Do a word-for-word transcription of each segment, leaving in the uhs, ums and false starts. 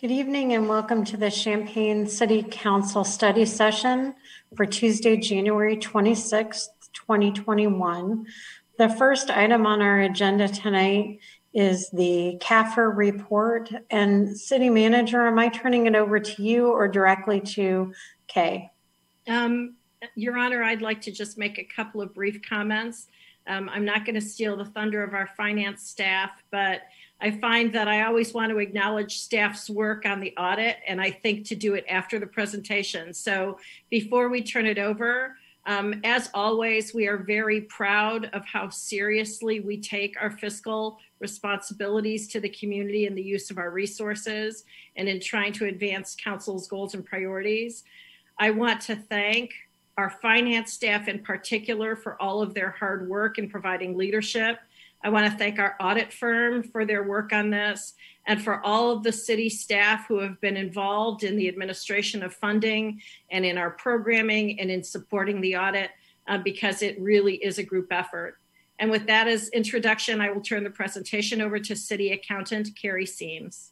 Good evening and welcome to the Champaign City Council study session for Tuesday, January twenty-sixth, twenty twenty-one. The first item on our agenda tonight is the C A F R report. And City Manager, am I turning it over to you or directly to Kay? Um, Your Honor, I'd like to just make a couple of brief comments. Um, I'm not going to steal the thunder of our finance staff, but I find that I always want to acknowledge staff's work on the audit, and I think to do it after the presentation. So before we turn it over, um, as always, we are very proud of how seriously we take our fiscal responsibilities to the community and the use of our resources and in trying to advance council's goals and priorities. I want to thank our finance staff in particular for all of their hard work in providing leadership. I want to thank our audit firm for their work on this and for all of the city staff who have been involved in the administration of funding and in our programming and in supporting the audit uh, because it really is a group effort. And with that as introduction, I will turn the presentation over to City Accountant Carrie Seams.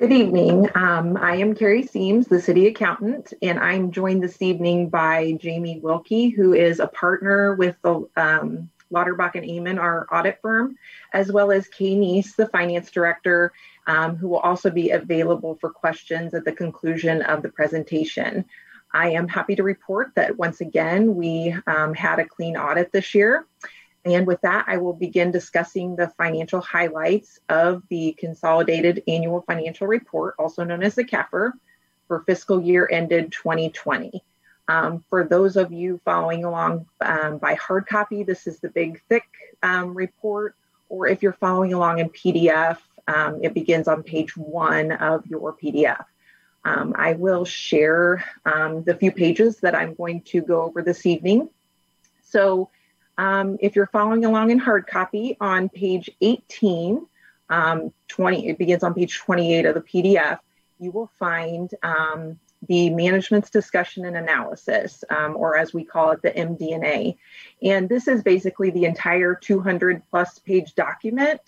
Good evening. Um, I am Carrie Seams, the city accountant, and I'm joined this evening by Jamie Wilkie, who is a partner with the um, Lauterbach and Amen, our audit firm, as well as Kay Neese, the finance director, um, who will also be available for questions at the conclusion of the presentation. I am happy to report that once again, we um, had a clean audit this year. And with that, I will begin discussing the financial highlights of the Consolidated Annual Financial Report, also known as the C A F R, for fiscal year ended twenty twenty. Um, for those of you following along um, by hard copy, this is the big, thick um, report, or if you're following along in P D F, um, it begins on page one of your P D F. Um, I will share um, the few pages that I'm going to go over this evening. So, Um, if you're following along in hard copy on page eighteen, um, twenty, it begins on page twenty-eight of the P D F, you will find um, the management's discussion and analysis, um, or as we call it, the M D and A. And this is basically the entire two hundred plus page document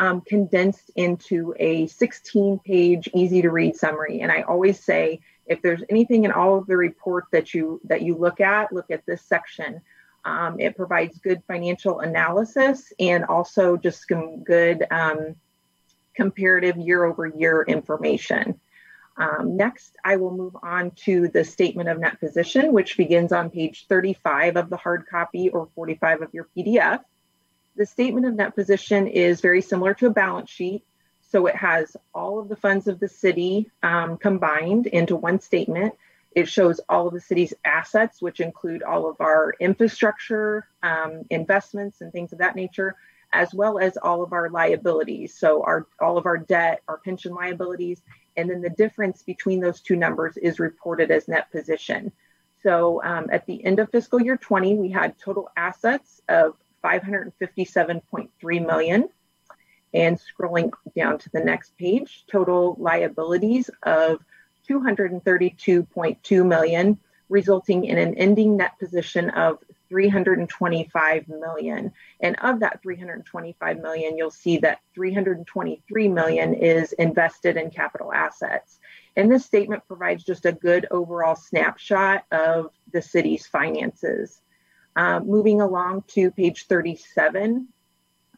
um, condensed into a sixteen page, easy to read summary. And I always say, if there's anything in all of the report that you, that you look at, look at this section. Um, it provides good financial analysis and also just some good um, comparative year-over-year information. Um, next, I will move on to the statement of net position, which begins on page thirty-five of the hard copy or forty-five of your P D F. The statement of net position is very similar to a balance sheet, so it has all of the funds of the city um, combined into one statement. It shows all of the city's assets, which include all of our infrastructure, um, investments and things of that nature, as well as all of our liabilities. So our, all of our debt, our pension liabilities, and then the difference between those two numbers is reported as net position. So um, at the end of fiscal year twenty, we had total assets of five hundred fifty-seven point three million dollars. And scrolling down to the next page, total liabilities of two hundred thirty-two point two million dollars, resulting in an ending net position of three hundred twenty-five million dollars. And of that three hundred twenty-five million dollars, you'll see that three hundred twenty-three million dollars is invested in capital assets. And this statement provides just a good overall snapshot of the city's finances. Um, moving along to page thirty-seven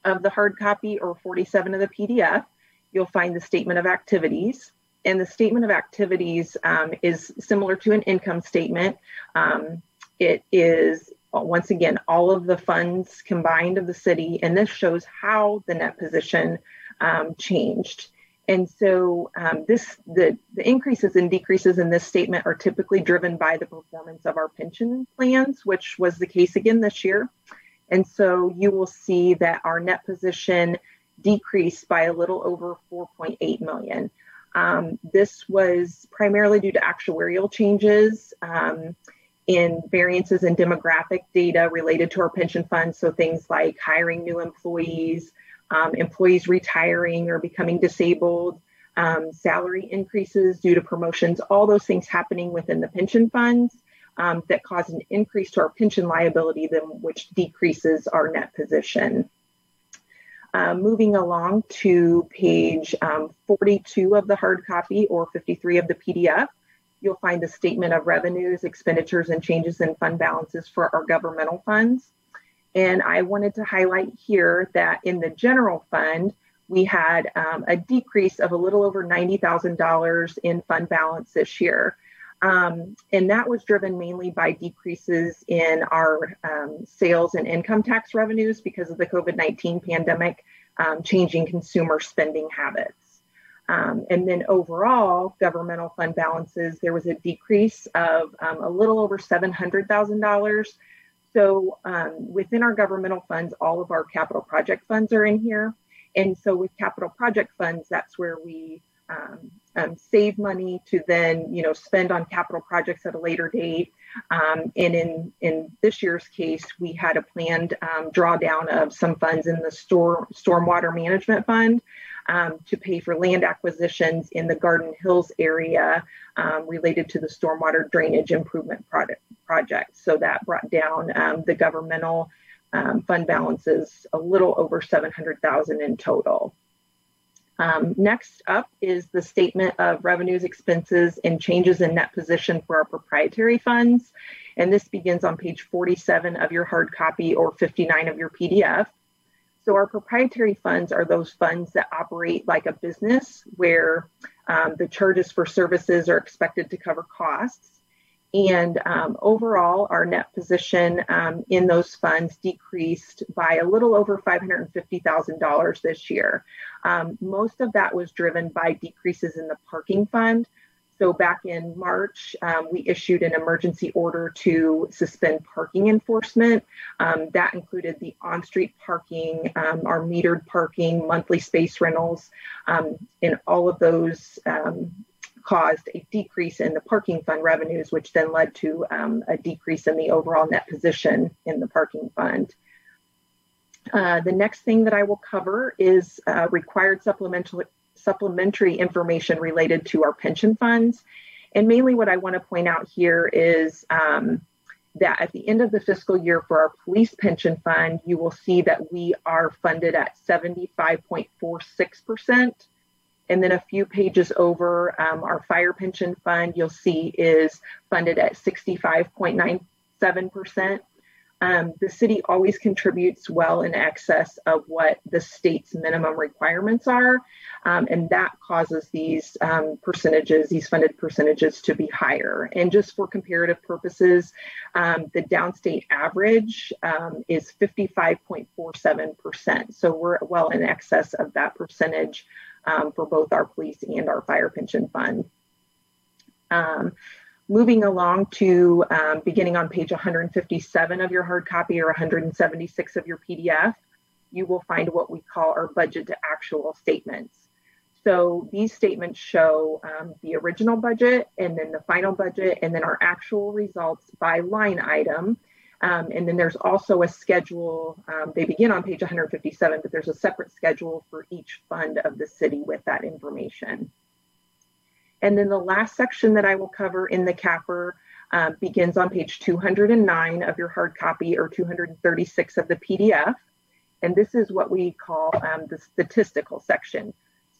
of the hard copy or forty-seven of the P D F, you'll find the statement of activities. And the statement of activities um, is similar to an income statement. Um, it is, once again, all of the funds combined of the city, and this shows how the net position um, changed. And so um, this the, the increases and decreases in this statement are typically driven by the performance of our pension plans, which was the case again this year. And so you will see that our net position decreased by a little over four point eight million dollars. Um, this was primarily due to actuarial changes um, in variances in demographic data related to our pension funds. So things like hiring new employees, um, employees retiring or becoming disabled, um, salary increases due to promotions, all those things happening within the pension funds um, that cause an increase to our pension liability, then which decreases our net position. Uh, moving along to page um, forty-two of the hard copy or fifty-three of the P D F, you'll find the statement of revenues, expenditures, and changes in fund balances for our governmental funds. And I wanted to highlight here that in the general fund, we had um, a decrease of a little over ninety thousand dollars in fund balance this year. Um, and that was driven mainly by decreases in our um, sales and income tax revenues because of the COVID nineteen pandemic, um, changing consumer spending habits. Um, and then overall, governmental fund balances, there was a decrease of um, a little over seven hundred thousand dollars. So um, within our governmental funds, all of our capital project funds are in here. And so with capital project funds, that's where we Um, um, save money to then, you know, spend on capital projects at a later date. Um, and in, in this year's case, we had a planned um, drawdown of some funds in the storm, stormwater management fund um, to pay for land acquisitions in the Garden Hills area um, related to the stormwater drainage improvement product, project. So that brought down um, the governmental um, fund balances a little over seven hundred thousand dollars in total. Um, next up is the statement of revenues, expenses, and changes in net position for our proprietary funds. And this begins on page forty-seven of your hard copy or fifty-nine of your P D F. So our proprietary funds are those funds that operate like a business where um, the charges for services are expected to cover costs. And um, overall, our net position um, in those funds decreased by a little over five hundred fifty thousand dollars this year. Um, most of that was driven by decreases in the parking fund. So back in March, um, we issued an emergency order to suspend parking enforcement. Um, that included the on-street parking, um, our metered parking, monthly space rentals, um, and all of those um, caused a decrease in the parking fund revenues, which then led to um, a decrease in the overall net position in the parking fund. Uh, the next thing that I will cover is uh, required supplemental, supplementary information related to our pension funds. And mainly what I want to point out here is um, that at the end of the fiscal year for our police pension fund, you will see that we are funded at seventy-five point four six percent. And then a few pages over, um, our fire pension fund, you'll see, is funded at sixty-five point nine seven percent. Um, the city always contributes well in excess of what the state's minimum requirements are. Um, and that causes these um, percentages, these funded percentages, to be higher. And just for comparative purposes, um, the downstate average um, is fifty-five point four seven percent. So we're well in excess of that percentage Um, for both our police and our fire pension fund. Um, moving along to um, beginning on page one hundred fifty-seven of your hard copy or one hundred seventy-six of your P D F, you will find what we call our budget to actual statements. So these statements show um, the original budget and then the final budget and then our actual results by line item. Um, and then there's also a schedule. Um, they begin on page one hundred fifty-seven, but there's a separate schedule for each fund of the city with that information. And then the last section that I will cover in the C A F R uh, begins on page two hundred nine of your hard copy or two hundred thirty-six of the P D F. And this is what we call um, the statistical section.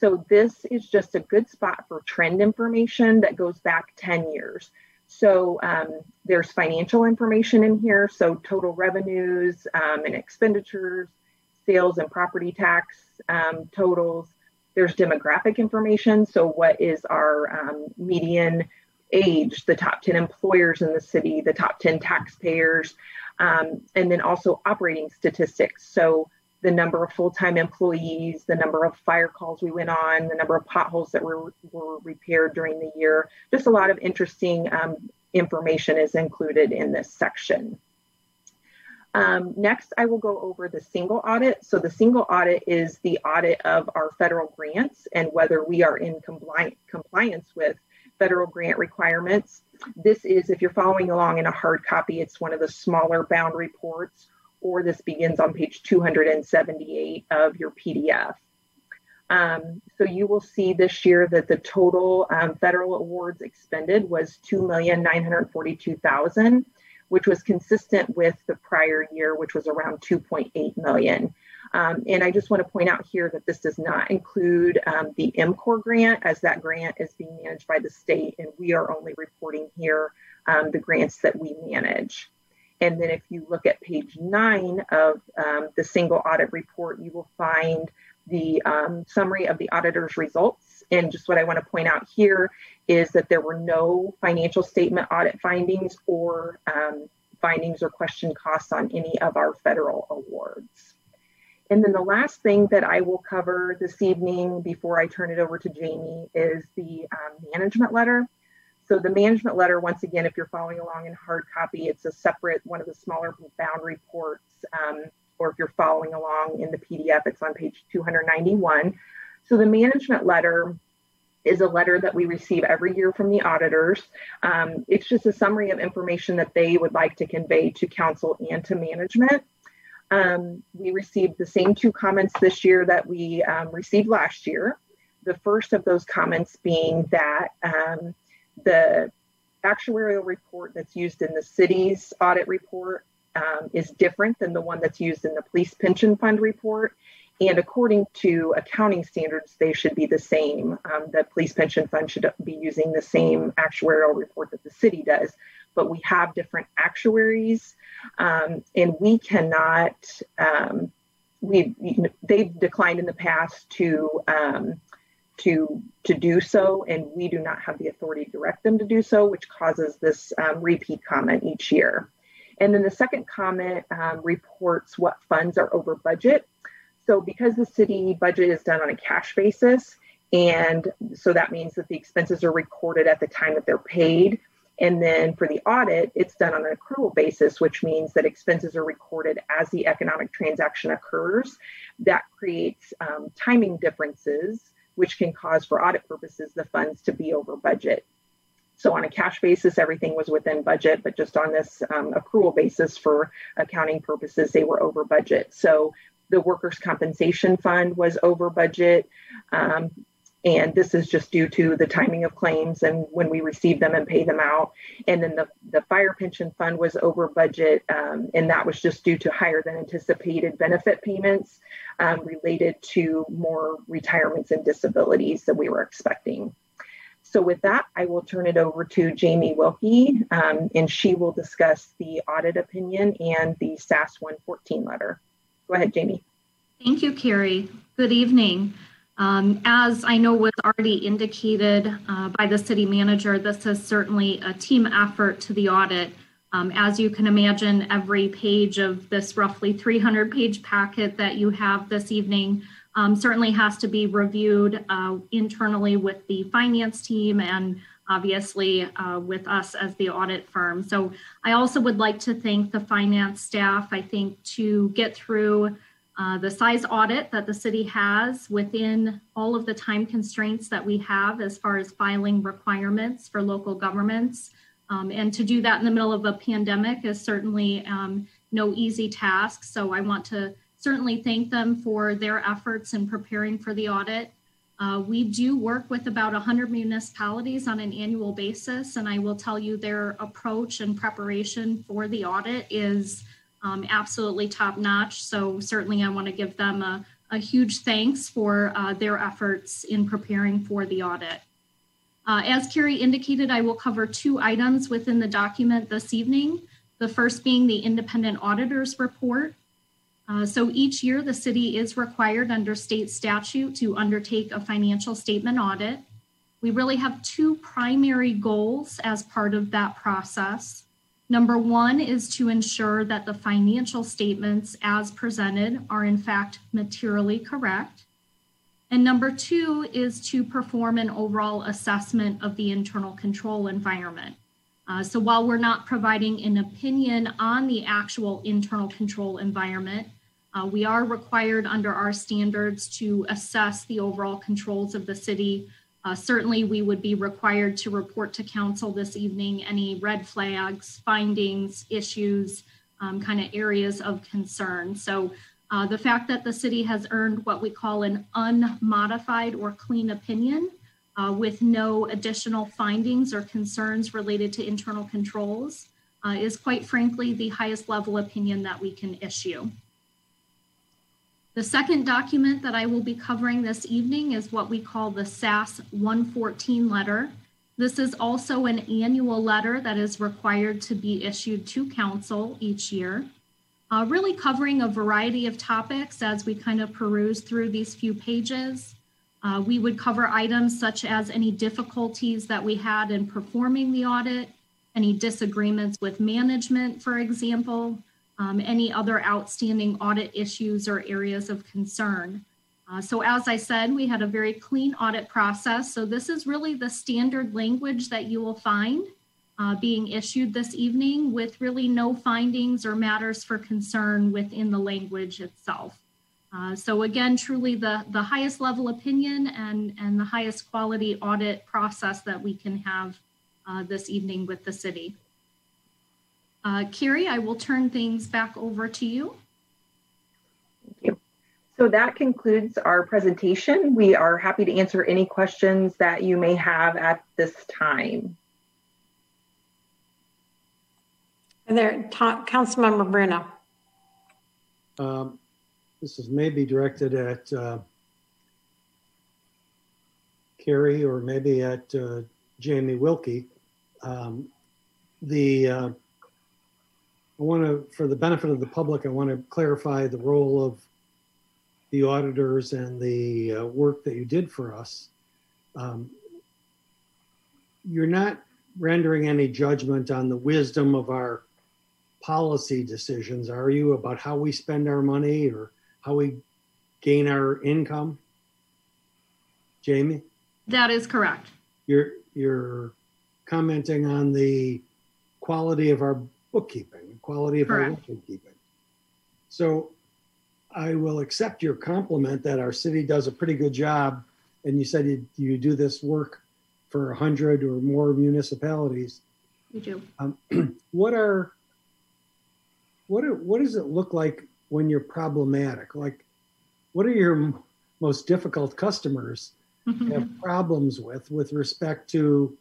So this is just a good spot for trend information that goes back ten years. So um, there's financial information in here. So total revenues um, and expenditures, sales and property tax um, totals. There's demographic information. So what is our um, median age, the top ten employers in the city, the top ten taxpayers, um, and then also operating statistics. So the number of full-time employees, the number of fire calls we went on, the number of potholes that were, were repaired during the year. Just a lot of interesting um, information is included in this section. Um, next, I will go over the single audit. So the single audit is the audit of our federal grants and whether we are in compli- compliance with federal grant requirements. This is, if you're following along in a hard copy, it's one of the smaller bound reports, or this begins on page two hundred seventy-eight of your P D F. Um, so you will see this year that the total um, federal awards expended was two million nine hundred forty-two thousand dollars, which was consistent with the prior year, which was around two point eight million dollars. Um, and I just want to point out here that this does not include um, the M C O R grant, as that grant is being managed by the state, and we are only reporting here um, the grants that we manage. And then if you look at page nine of um, the single audit report, you will find the um, summary of the auditor's results. And just what I want to point out here is that there were no financial statement audit findings or um, findings or question costs on any of our federal awards. And then the last thing that I will cover this evening before I turn it over to Jamie is the um, management letter. So the management letter, once again, if you're following along in hard copy, it's a separate, one of the smaller bound reports, um, or if you're following along in the P D F, it's on page two hundred ninety-one. So the management letter is a letter that we receive every year from the auditors. Um, it's just a summary of information that they would like to convey to council and to management. Um, we received the same two comments this year that we um, received last year. The first of those comments being that um, the actuarial report that's used in the city's audit report um, is different than the one that's used in the police pension fund report. And according to accounting standards, they should be the same. Um, the police pension fund should be using the same actuarial report that the city does, but we have different actuaries, um, and we cannot, um, we, they've declined in the past to, um, to, to do so, and we do not have the authority to direct them to do so, which causes this um, repeat comment each year. And then the second comment um, reports what funds are over budget. So because the city budget is done on a cash basis, and so that means that the expenses are recorded at the time that they're paid. And then for the audit, it's done on an accrual basis, which means that expenses are recorded as the economic transaction occurs. That creates um, timing differences, which can cause, for audit purposes, the funds to be over budget. So on a cash basis, everything was within budget, but just on this um, accrual basis for accounting purposes, they were over budget. So the workers' compensation fund was over budget. Um, and this is just due to the timing of claims and when we receive them and pay them out. And then the, the fire pension fund was over budget. Um, and that was just due to higher than anticipated benefit payments um, related to more retirements and disabilities that we were expecting. So with that, I will turn it over to Jamie Wilkie, um, and she will discuss the audit opinion and the S A S one fourteen letter. Go ahead, Jamie. Thank you, Carrie. Good evening. Um, as I know was already indicated uh, by the city manager, this is certainly a team effort to the audit. Um, as you can imagine, every page of this roughly three hundred page packet that you have this evening um, certainly has to be reviewed uh, internally with the finance team and obviously uh, with us as the audit firm. So I also would like to thank the finance staff. I think to get through uh, the size audit that the city has within all of the time constraints that we have as far as filing requirements for local governments. Um, and to do that in the middle of a pandemic is certainly um, no easy task. So I want to certainly thank them for their efforts in preparing for the audit. Uh, we do work with about one hundred municipalities on an annual basis, and I will tell you their approach and preparation for the audit is um, absolutely top-notch. So certainly I want to give them a, a huge thanks for uh, their efforts in preparing for the audit. Uh, as Carrie indicated, I will cover two items within the document this evening, the first being the Independent Auditor's Report. Uh, so each year, the city is required under state statute to undertake a financial statement audit. We really have two primary goals as part of that process. Number one is to ensure that the financial statements as presented are in fact materially correct. And number two is to perform an overall assessment of the internal control environment. Uh, so while we're not providing an opinion on the actual internal control environment, Uh, we are required under our standards to assess the overall controls of the city. Uh, certainly, we would be required to report to council this evening any red flags, findings, issues, um, kind of areas of concern. So uh, the fact that the city has earned what we call an unmodified or clean opinion uh, with no additional findings or concerns related to internal controls uh, is quite frankly the highest level opinion that we can issue. The second document that I will be covering this evening is what we call the S A S one fourteen letter. This is also an annual letter that is required to be issued to council each year, uh, really covering a variety of topics as we kind of peruse through these few pages. Uh, we would cover items such as any difficulties that we had in performing the audit, any disagreements with management, for example, um, any other outstanding audit issues or areas of concern. Uh, so as I said, we had a very clean audit process. So this is really the standard language that you will find uh, being issued this evening, with really no findings or matters for concern within the language itself. Uh, so again, truly the, the highest level opinion and, and the highest quality audit process that we can have uh, this evening with the city. Uh, Carrie, I will turn things back over to you. So that concludes our presentation. We are happy to answer any questions that you may have at this time. Are there, Councilmember Bruno? Um, this is maybe directed at uh, Carrie, or maybe at uh, Jamie Wilkie. Um, the uh, I want to, for the benefit of the public, I want to clarify the role of the auditors and the uh, work that you did for us. Um, you're not rendering any judgment on the wisdom of our policy decisions, are you, about how we spend our money or how we gain our income? Jamie? That is correct. You're, you're commenting on the quality of our bookkeeping, quality of correct. our bookkeeping. So, I will accept your compliment that our city does a pretty good job, and you said you, you do this work for a hundred or more municipalities. We do. Um, what are what are, what does it look like when you're problematic? Like, what are your most difficult customers have problems with with respect to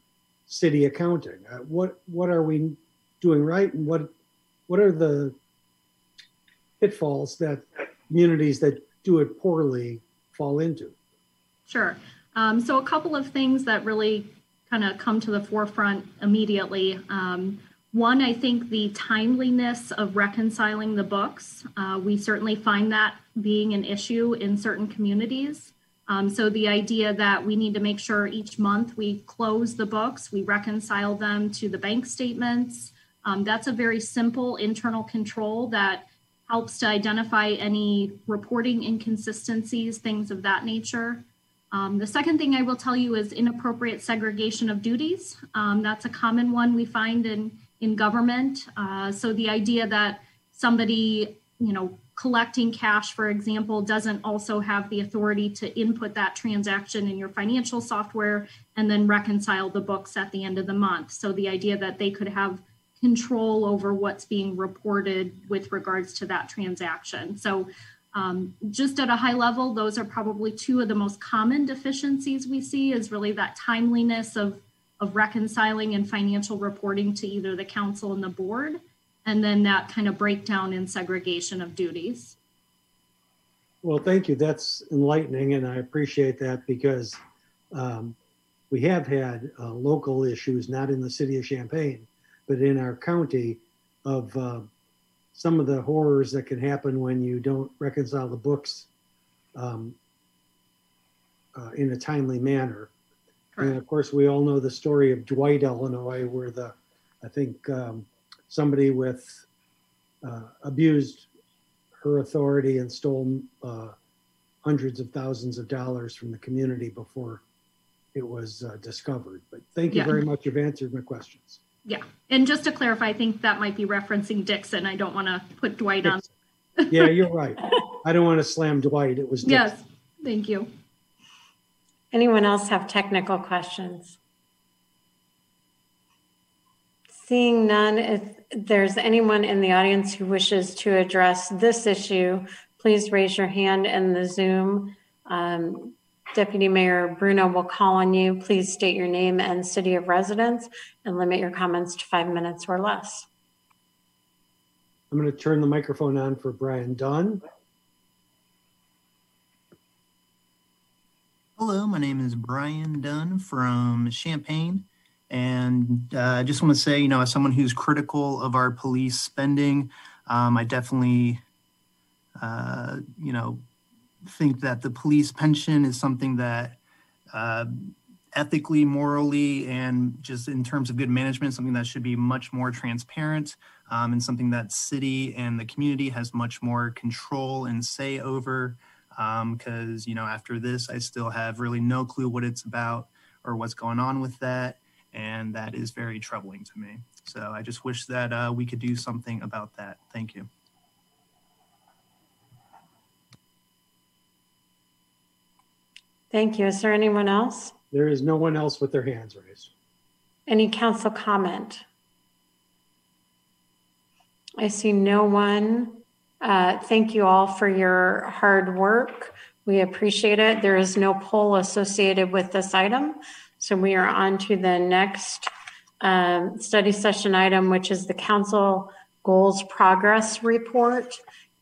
city accounting? Uh, what what are we doing right, and what what are the pitfalls that communities that do it poorly fall into? Sure. Um, so a couple of things that really kind of come to the forefront immediately. Um, one, I think the timeliness of reconciling the books. Uh, we certainly find that being an issue in certain communities. Um, so the idea that we need to make sure each month we close the books, we reconcile them to the bank statements. Um, that's a very simple internal control that helps to identify any reporting inconsistencies, things of that nature. Um, the second thing I will tell you is inappropriate segregation of duties. Um, that's a common one we find in, in government. Uh, so the idea that somebody, you know, collecting cash, for example, doesn't also have the authority to input that transaction in your financial software and then reconcile the books at the end of the month. So the idea that they could have control over what's being reported with regards to that transaction. So um, just at a high level, those are probably two of the most common deficiencies we see, is really that timeliness of, of reconciling and financial reporting to either the council and the board, and then that kind of breakdown in segregation of duties. Well, thank you. That's enlightening, and I appreciate that, because um, we have had uh, local issues, not in the city of Champaign, but in our county, of uh, some of the horrors that can happen when you don't reconcile the books um, uh, in a timely manner. Correct. And of course, we all know the story of Dwight, Illinois, where the, I think um, somebody with uh, abused her authority and stole uh, hundreds of thousands of dollars from the community before it was uh, discovered. But thank you yeah. very much. You've answered my questions. Yeah, and just to clarify, I think that might be referencing Dixon. I don't want to put Dwight on. Yeah, you're right. I don't want to slam Dwight. It was Dixon. Yes, thank you. Anyone else have technical questions? Seeing none, if there's anyone in the audience who wishes to address this issue, please raise your hand in the Zoom. Um, Deputy Mayor Bruno will call on you. Please state your name and city of residence, and limit your comments to five minutes or less. I'm going to turn the microphone on for Brian Dunn. Hello, my name is Brian Dunn from Champaign, and I uh, just want to say, you know, as someone who's critical of our police spending, um, I definitely, uh, you know, think that the police pension is something that uh, ethically, morally, and just in terms of good management, something that should be much more transparent, um, and something that city and the community has much more control and say over. Because, um, you know, after this, I still have really no clue what it's about or what's going on with that. And that is very troubling to me. So I just wish that uh, we could do something about that. Thank you. Thank you. Is there anyone else? There is no one else with their hands raised. Any council comment? I see no one. Uh, thank you all for your hard work. We appreciate it. There is no poll associated with this item. So we are on to the next um, study session item, which is the Council Goals Progress Report.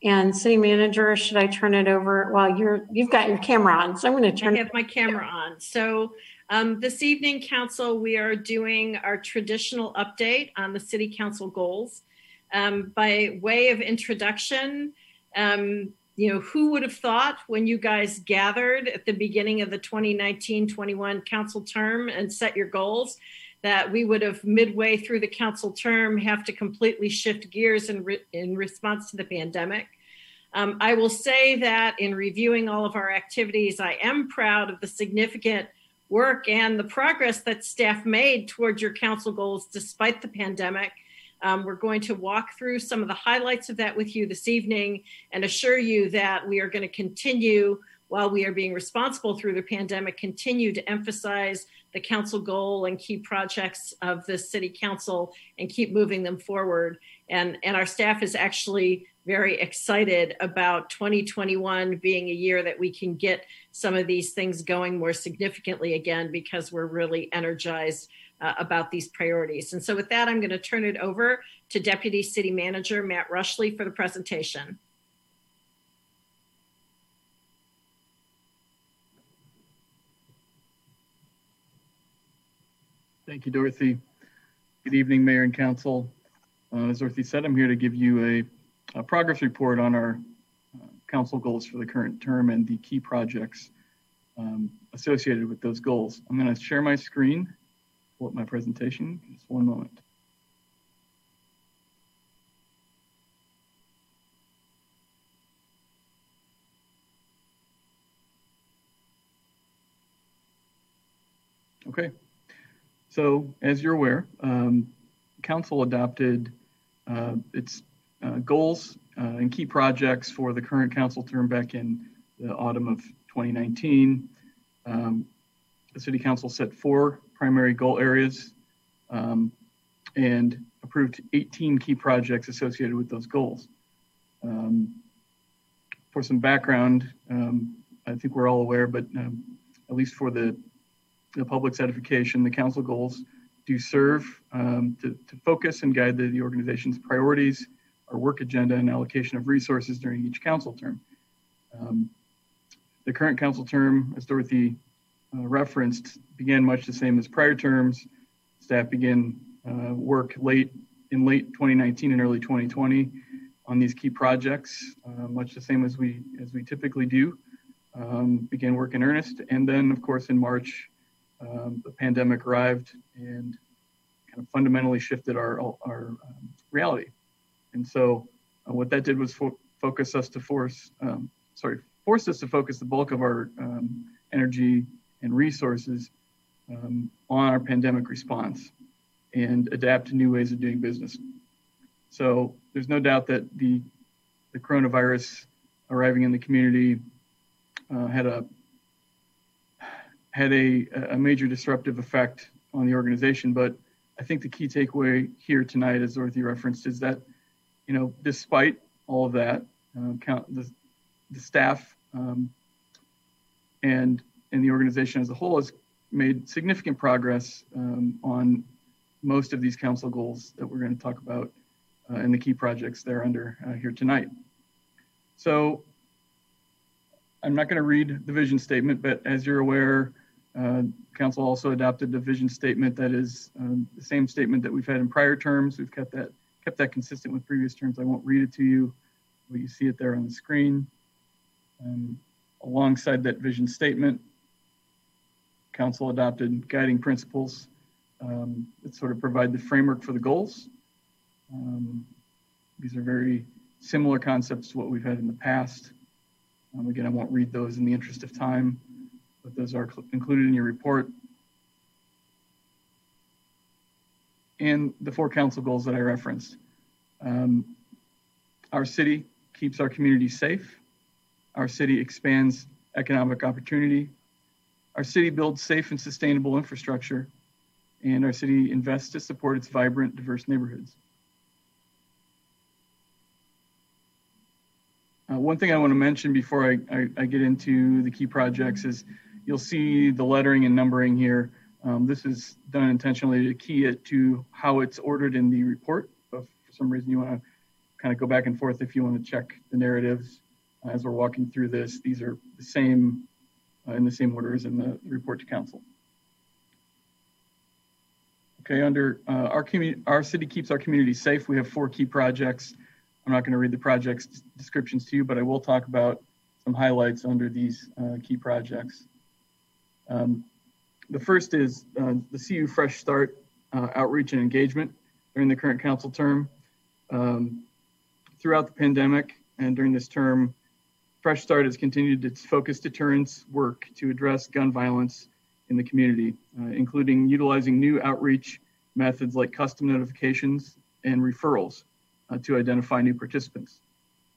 And City Manager, should I turn it over? Well, you're, you've got your camera on, so I'm going to turn it. I have my camera on. So um, this evening, Council, we are doing our traditional update on the City Council goals. Um, by way of introduction, um, you know, who would have thought when you guys gathered at the beginning of the twenty nineteen twenty-one council term and set your goals that we would have midway through the council term have to completely shift gears in, re in response to the pandemic. Um, I will say that in reviewing all of our activities, I am proud of the significant work and the progress that staff made towards your council goals despite the pandemic. Um, we're going to walk through some of the highlights of that with you this evening and assure you that we are going to continue, while we are being responsible through the pandemic, continue to emphasize the council goal and key projects of the city council and keep moving them forward. And, and our staff is actually very excited about twenty twenty-one being a year that we can get some of these things going more significantly again, because we're really energized Uh, about these priorities. And so with that, I'm going to turn it over to Deputy City Manager Matt Rushley for the presentation. Thank you, Dorothy. Good evening, Mayor and Council. Uh, as Dorothy said, I'm here to give you a, a progress report on our uh, council goals for the current term and the key projects um, associated with those goals. I'm going to share my screen. Pull up my presentation, just one moment. Okay, so as you're aware, um, Council adopted uh, its uh, goals uh, and key projects for the current Council term back in the autumn of twenty nineteen. Um, the City Council set four primary goal areas um, and approved eighteen key projects associated with those goals. Um, for some background, um, I think we're all aware, but um, at least for the, the public's edification, the council goals do serve um, to, to focus and guide the, the organization's priorities, our work agenda, and allocation of resources during each council term. Um, the current council term, as Dorothy Uh, referenced, began much the same as prior terms. Staff began uh, work late in late twenty nineteen and early twenty twenty on these key projects, uh, much the same as we as we typically do. Um, began work in earnest, and then, of course, in March, um, the pandemic arrived and kind of fundamentally shifted our our um, reality. And so, uh, what that did was fo focus us to force, um, sorry, forced us to focus the bulk of our um, energy and resources um, on our pandemic response and adapt to new ways of doing business. So there's no doubt that the, the coronavirus arriving in the community uh, had a had a, a major disruptive effect on the organization. But I think the key takeaway here tonight, as Dorothy referenced, is that, you know, despite all of that, uh, count the, the staff um, and and the organization as a whole has made significant progress um, on most of these council goals that we're going to talk about uh, and the key projects they're under uh, here tonight. So I'm not going to read the vision statement, but as you're aware, uh, council also adopted the vision statement that is um, the same statement that we've had in prior terms. We've kept that kept that consistent with previous terms. I won't read it to you, but you see it there on the screen. Um, alongside that vision statement, council adopted guiding principles um, that sort of provide the framework for the goals. Um, these are very similar concepts to what we've had in the past. Um, again, I won't read those in the interest of time, but those are included in your report. And the four council goals that I referenced. Um, our city keeps our community safe. Our city expands economic opportunity. Our city builds safe and sustainable infrastructure. And our city invests to support its vibrant, diverse neighborhoods. Uh, one thing I want to mention before I, I, I get into the key projects is you'll see the lettering and numbering here. Um, this is done intentionally to key it to how it's ordered in the report. So if for some reason you want to kind of go back and forth, if you want to check the narratives as we're walking through this, these are the same uh, in the same order as in the report to council. Okay, under uh, our, our city keeps our community safe, we have four key projects. I'm not going to read the projects descriptions to you, but I will talk about some highlights under these uh, key projects. Um, the first is uh, the C U Fresh Start uh, outreach and engagement during the current council term. Um, throughout the pandemic and during this term, Fresh Start has continued its focused deterrence work to address gun violence in the community, uh, including utilizing new outreach methods like custom notifications and referrals Uh, to identify new participants.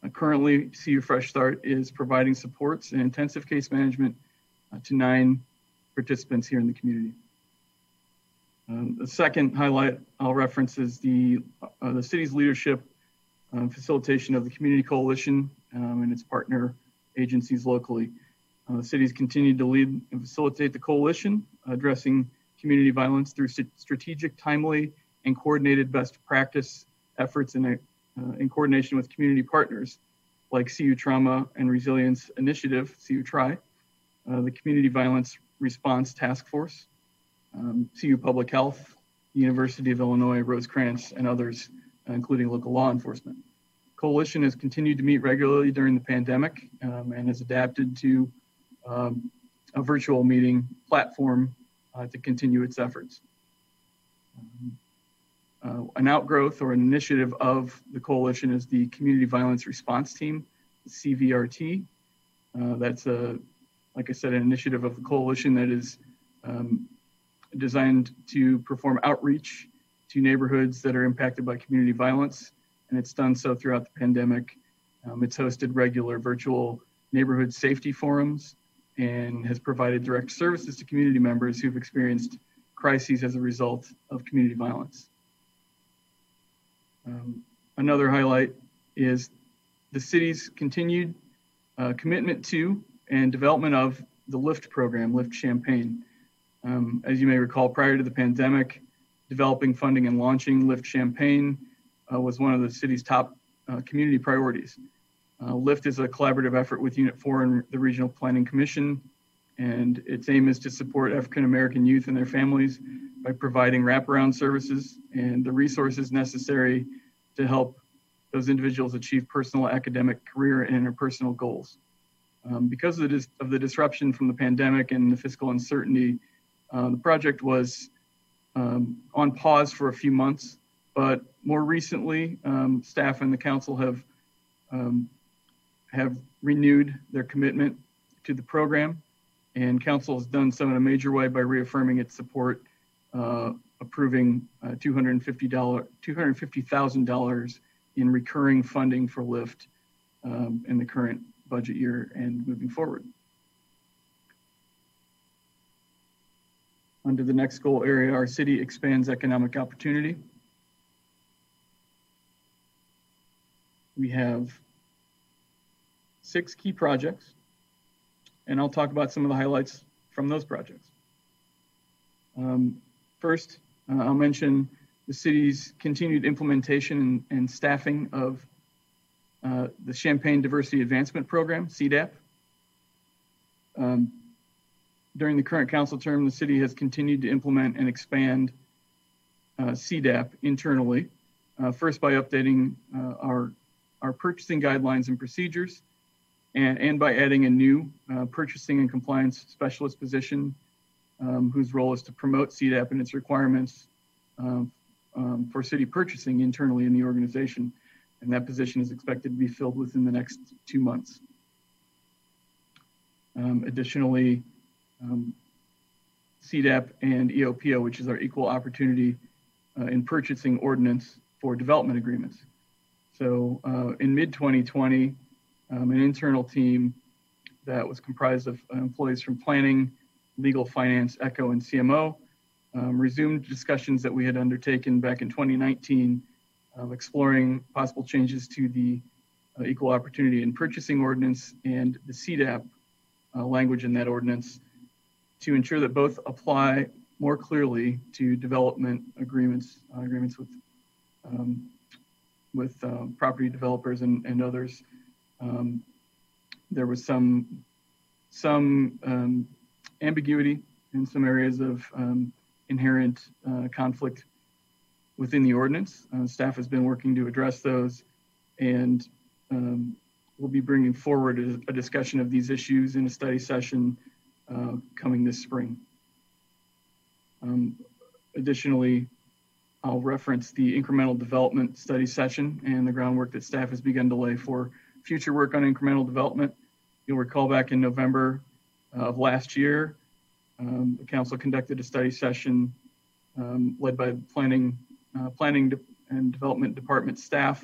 Uh, currently, C U Fresh Start is providing supports and intensive case management uh, to nine participants here in the community. Um, the second highlight I'll reference is the, uh, the city's leadership um, facilitation of the Community Coalition um, and its partner agencies locally. Uh, the city's continued to lead and facilitate the coalition, addressing community violence through st- strategic, timely, and coordinated best practice efforts in, a, uh, in coordination with community partners like C U Trauma and Resilience Initiative, C U T R I, uh, the Community Violence Response Task Force, um, C U Public Health, University of Illinois, Rosecrans, and others, uh, including local law enforcement. Coalition has continued to meet regularly during the pandemic um, and has adapted to um, a virtual meeting platform uh, to continue its efforts. Um, Uh, an outgrowth or an initiative of the coalition is the Community Violence Response Team, C V R T. Uh, that's a, like I said, an initiative of the coalition that is um, designed to perform outreach to neighborhoods that are impacted by community violence, and it's done so throughout the pandemic. Um, it's hosted regular virtual neighborhood safety forums and has provided direct services to community members who've experienced crises as a result of community violence. Um, another highlight is the city's continued uh, commitment to and development of the LIFT program, LIFT-Champaign. Um, as you may recall, prior to the pandemic, developing, funding, and launching LIFT-Champaign uh, was one of the city's top uh, community priorities. Uh, LIFT is a collaborative effort with Unit four and the Regional Planning Commission, and its aim is to support African-American youth and their families by providing wraparound services and the resources necessary to help those individuals achieve personal, academic, career, and interpersonal goals. Um, because of the, dis of the disruption from the pandemic and the fiscal uncertainty, uh, the project was um, on pause for a few months, but more recently, um, staff and the council have, um, have renewed their commitment to the program, and council has done so in a major way by reaffirming its support, Uh, approving uh, two hundred fifty thousand dollars in recurring funding for LIFT um, in the current budget year and moving forward. Under the next goal area, our city expands economic opportunity. We have six key projects, and I'll talk about some of the highlights from those projects. Um, First, uh, I'll mention the city's continued implementation and, and staffing of uh, the Champaign Diversity Advancement Program, C D A P. Um, during the current council term, the city has continued to implement and expand uh, C D A P internally, uh, first by updating uh, our, our purchasing guidelines and procedures, and, and by adding a new uh, purchasing and compliance specialist position, um, whose role is to promote C D A P and its requirements um, um, for city purchasing internally in the organization. And that position is expected to be filled within the next two months. Um, additionally, um, C D A P and E O P O, which is our equal opportunity uh, in purchasing ordinance for development agreements. So uh, in mid twenty twenty, um, an internal team that was comprised of employees from planning, legal, finance, E C O, and C M O um, resumed discussions that we had undertaken back in twenty nineteen, um, exploring possible changes to the uh, equal opportunity in purchasing ordinance and the C D A P Uh, language in that ordinance to ensure that both apply more clearly to development agreements, uh, agreements with um, with uh, property developers and, and others. Um, there was some some um, ambiguity in some areas of um, inherent uh, conflict within the ordinance. Uh, staff has been working to address those, and um, we'll be bringing forward a, a discussion of these issues in a study session uh, coming this spring. Um, additionally, I'll reference the incremental development study session and the groundwork that staff has begun to lay for future work on incremental development. You'll recall back in November of last year, um, the council conducted a study session um, led by planning, uh, planning and development department staff.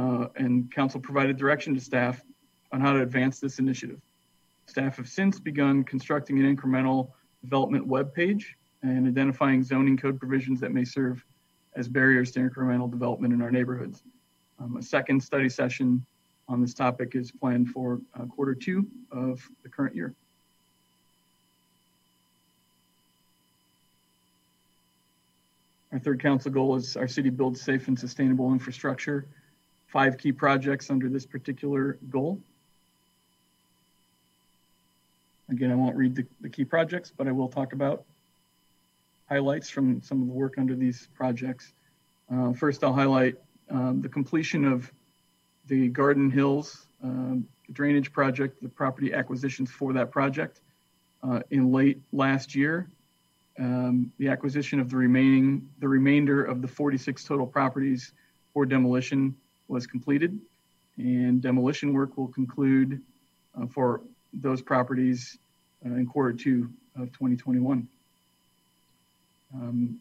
Uh, and council provided direction to staff on how to advance this initiative. Staff have since begun constructing an incremental development webpage and identifying zoning code provisions that may serve as barriers to incremental development in our neighborhoods. Um, a second study session on this topic is planned for uh, quarter two of the current year. Our third council goal is our city builds safe and sustainable infrastructure. Five key projects under this particular goal. Again, I won't read the, the key projects, but I will talk about highlights from some of the work under these projects. Uh, first, I'll highlight um, the completion of the Garden Hills um, drainage project, the property acquisitions for that project uh, in late last year. Um, the acquisition of the remaining, the remainder of the forty-six total properties for demolition was completed, and demolition work will conclude uh, for those properties uh, in quarter two of twenty twenty-one. Um,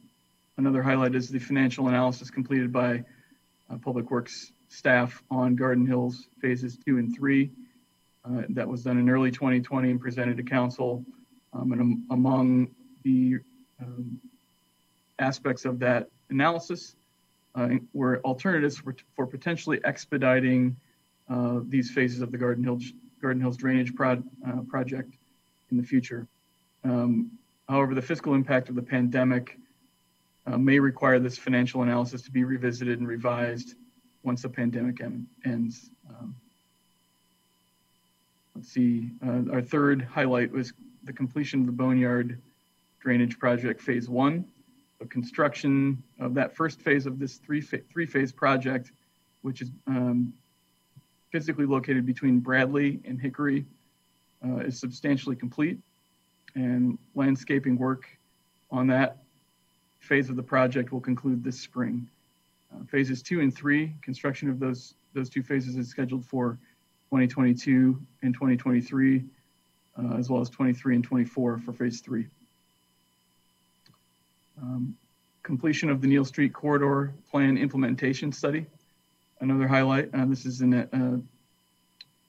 another highlight is the financial analysis completed by uh, Public Works staff on Garden Hills phases two and three. Uh, that was done in early twenty twenty and presented to council. Um, and um, among the um, aspects of that analysis, Uh, were alternatives for, for potentially expediting uh, these phases of the Garden Hills, Garden Hills drainage prod, uh, project in the future. Um, however, the fiscal impact of the pandemic uh, may require this financial analysis to be revisited and revised once the pandemic en ends. Um, let's see, uh, our third highlight was the completion of the Boneyard Drainage Project Phase One. The construction of that first phase of this three fa three phase project, which is um, physically located between Bradley and Hickory, uh, is substantially complete, and landscaping work on that phase of the project will conclude this spring. Uh, phases two and three, construction of those those two phases is scheduled for twenty twenty-two and twenty twenty-three, uh, as well as twenty-three and twenty-four for phase three. Um, completion of the Neal Street Corridor Plan Implementation Study. Another highlight, uh, this is an, uh,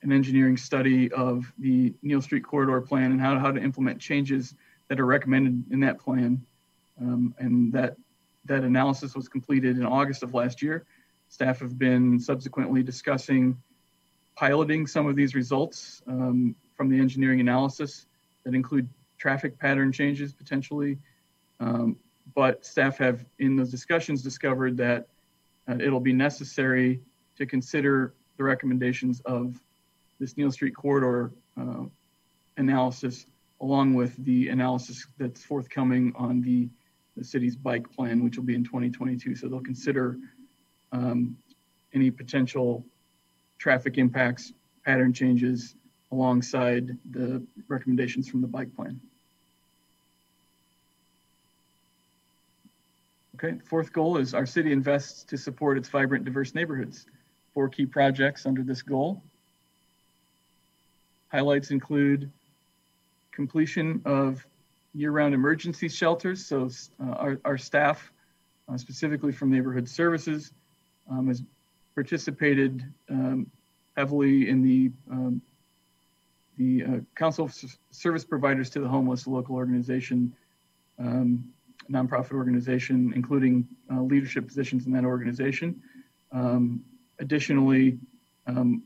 an engineering study of the Neal Street Corridor Plan and how, how to implement changes that are recommended in that plan. Um, and that, that analysis was completed in August of last year. Staff have been subsequently discussing piloting some of these results um, from the engineering analysis that include traffic pattern changes potentially. Um, But staff have, in those discussions, discovered that uh, it'll be necessary to consider the recommendations of this Neal Street Corridor uh, analysis, along with the analysis that's forthcoming on the, the city's bike plan, which will be in twenty twenty-two. So they'll consider um, any potential traffic impacts, pattern changes, alongside the recommendations from the bike plan. Okay, fourth goal is our city invests to support its vibrant, diverse neighborhoods. Four key projects under this goal. Highlights include completion of year-round emergency shelters. So uh, our, our staff, uh, specifically from neighborhood services, um, has participated um, heavily in the um, the uh, Council of Service Providers to the Homeless, a local organization, um, nonprofit organization, including uh, leadership positions in that organization. Um, additionally, um,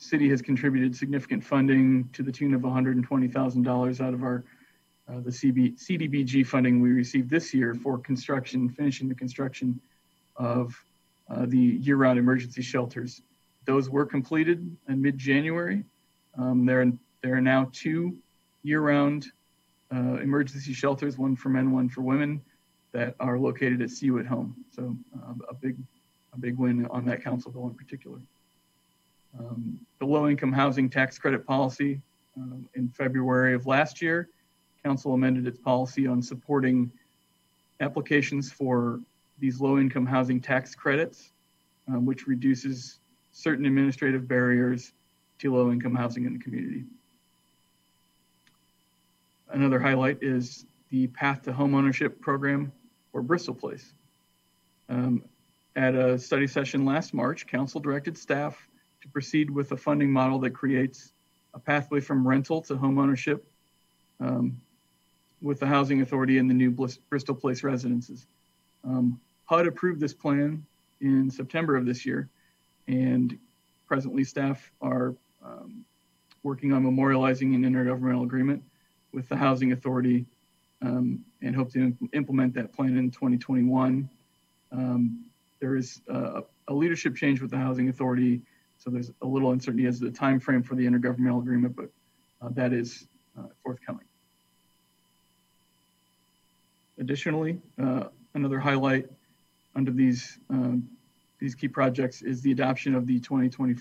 city has contributed significant funding to the tune of one hundred twenty thousand dollars out of our uh, the C D B G funding we received this year for construction, finishing the construction of uh, the year-round emergency shelters. Those were completed in mid-January. Um, there, there are now two year-round uh, emergency shelters, one for men, one for women, that are located at C U at Home. So uh, a big, a big win on that council bill in particular. Um, the low-income housing tax credit policy uh, in February of last year, council amended its policy on supporting applications for these low-income housing tax credits, uh, which reduces certain administrative barriers to low-income housing in the community. Another highlight is the Path to Homeownership program for Bristol Place. Um, at a study session last March, council directed staff to proceed with a funding model that creates a pathway from rental to homeownership um, with the Housing Authority and the new Bristol Place residences. Um, H U D approved this plan in September of this year, and presently staff are um, working on memorializing an intergovernmental agreement with the Housing Authority um, and hope to imp implement that plan in twenty twenty-one. Um, there is uh, a leadership change with the Housing Authority, so there's a little uncertainty as to the time frame for the intergovernmental agreement, but uh, that is uh, forthcoming. Additionally, uh, another highlight under these um, these key projects is the adoption of the twenty twenty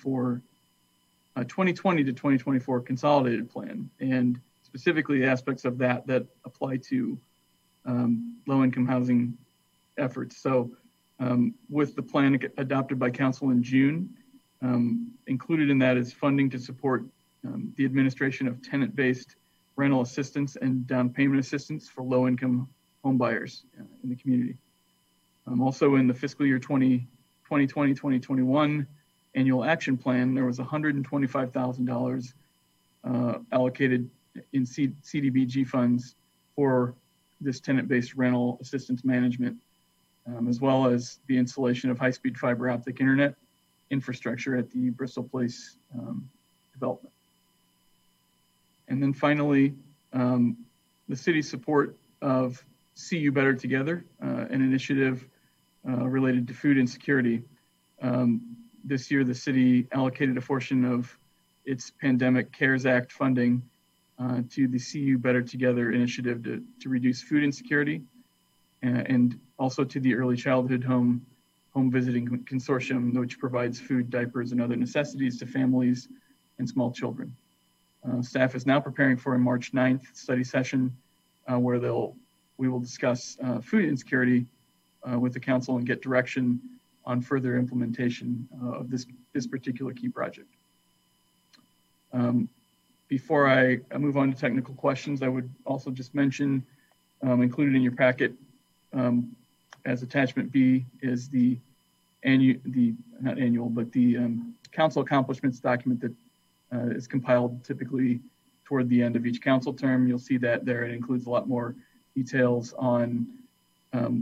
to twenty twenty-four consolidated plan, and specifically aspects of that that apply to um, low-income housing efforts. So um, with the plan adopted by council in June, um, included in that is funding to support um, the administration of tenant-based rental assistance and down payment assistance for low-income home buyers uh, in the community. Um, also in the fiscal year twenty twenty to twenty twenty-one annual action plan, there was one hundred twenty-five thousand dollars uh, allocated in C D B G funds for this tenant-based rental assistance management, um, as well as the installation of high-speed fiber optic internet infrastructure at the Bristol Place um, development. And then finally, um, the city's support of C U Better Together, uh, an initiative Uh, related to food insecurity. Um, this year, the city allocated a portion of its pandemic CARES Act funding uh, to the C U Better Together initiative to, to reduce food insecurity, and, and also to the Early Childhood Home Home Visiting Consortium, which provides food, diapers, and other necessities to families and small children. Uh, staff is now preparing for a March ninth study session uh, where they'll we will discuss uh, food insecurity Uh, with the council and get direction on further implementation uh, of this, this particular key project. Um, before I move on to technical questions, I would also just mention, um, included in your packet um, as attachment B is the, annu the not annual, but the um, council accomplishments document that uh, is compiled typically toward the end of each council term. You'll see that there. It includes a lot more details on um,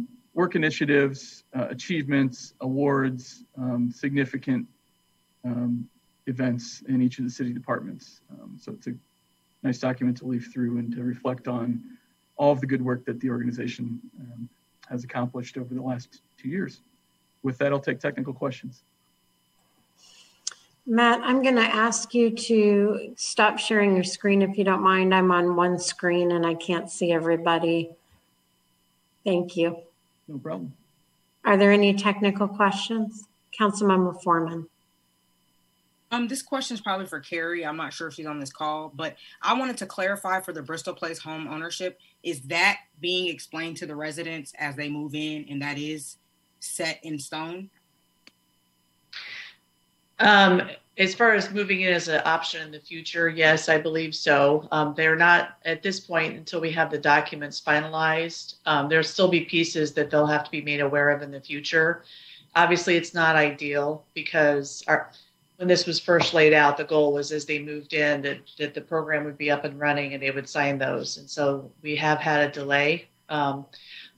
work initiatives, uh, achievements, awards, um, significant um, events in each of the city departments. Um, so it's a nice document to leaf through and to reflect on all of the good work that the organization um, has accomplished over the last two years. With that, I'll take technical questions. Matt, I'm going to ask you to stop sharing your screen if you don't mind. I'm on one screen and I can't see everybody. Thank you. No problem. Are there any technical questions? Councilmember Foreman. Um, this question is probably for Carrie. I'm not sure if she's on this call, but I wanted to clarify for the Bristol Place home ownership, is that being explained to the residents as they move in and that is set in stone? Um, as far as moving in as an option in the future, yes, I believe so. Um, they're not at this point until we have the documents finalized. Um, there'll still be pieces that they'll have to be made aware of in the future. Obviously, it's not ideal because our, when this was first laid out, the goal was as they moved in that, that the program would be up and running and they would sign those. And so we have had a delay. Um,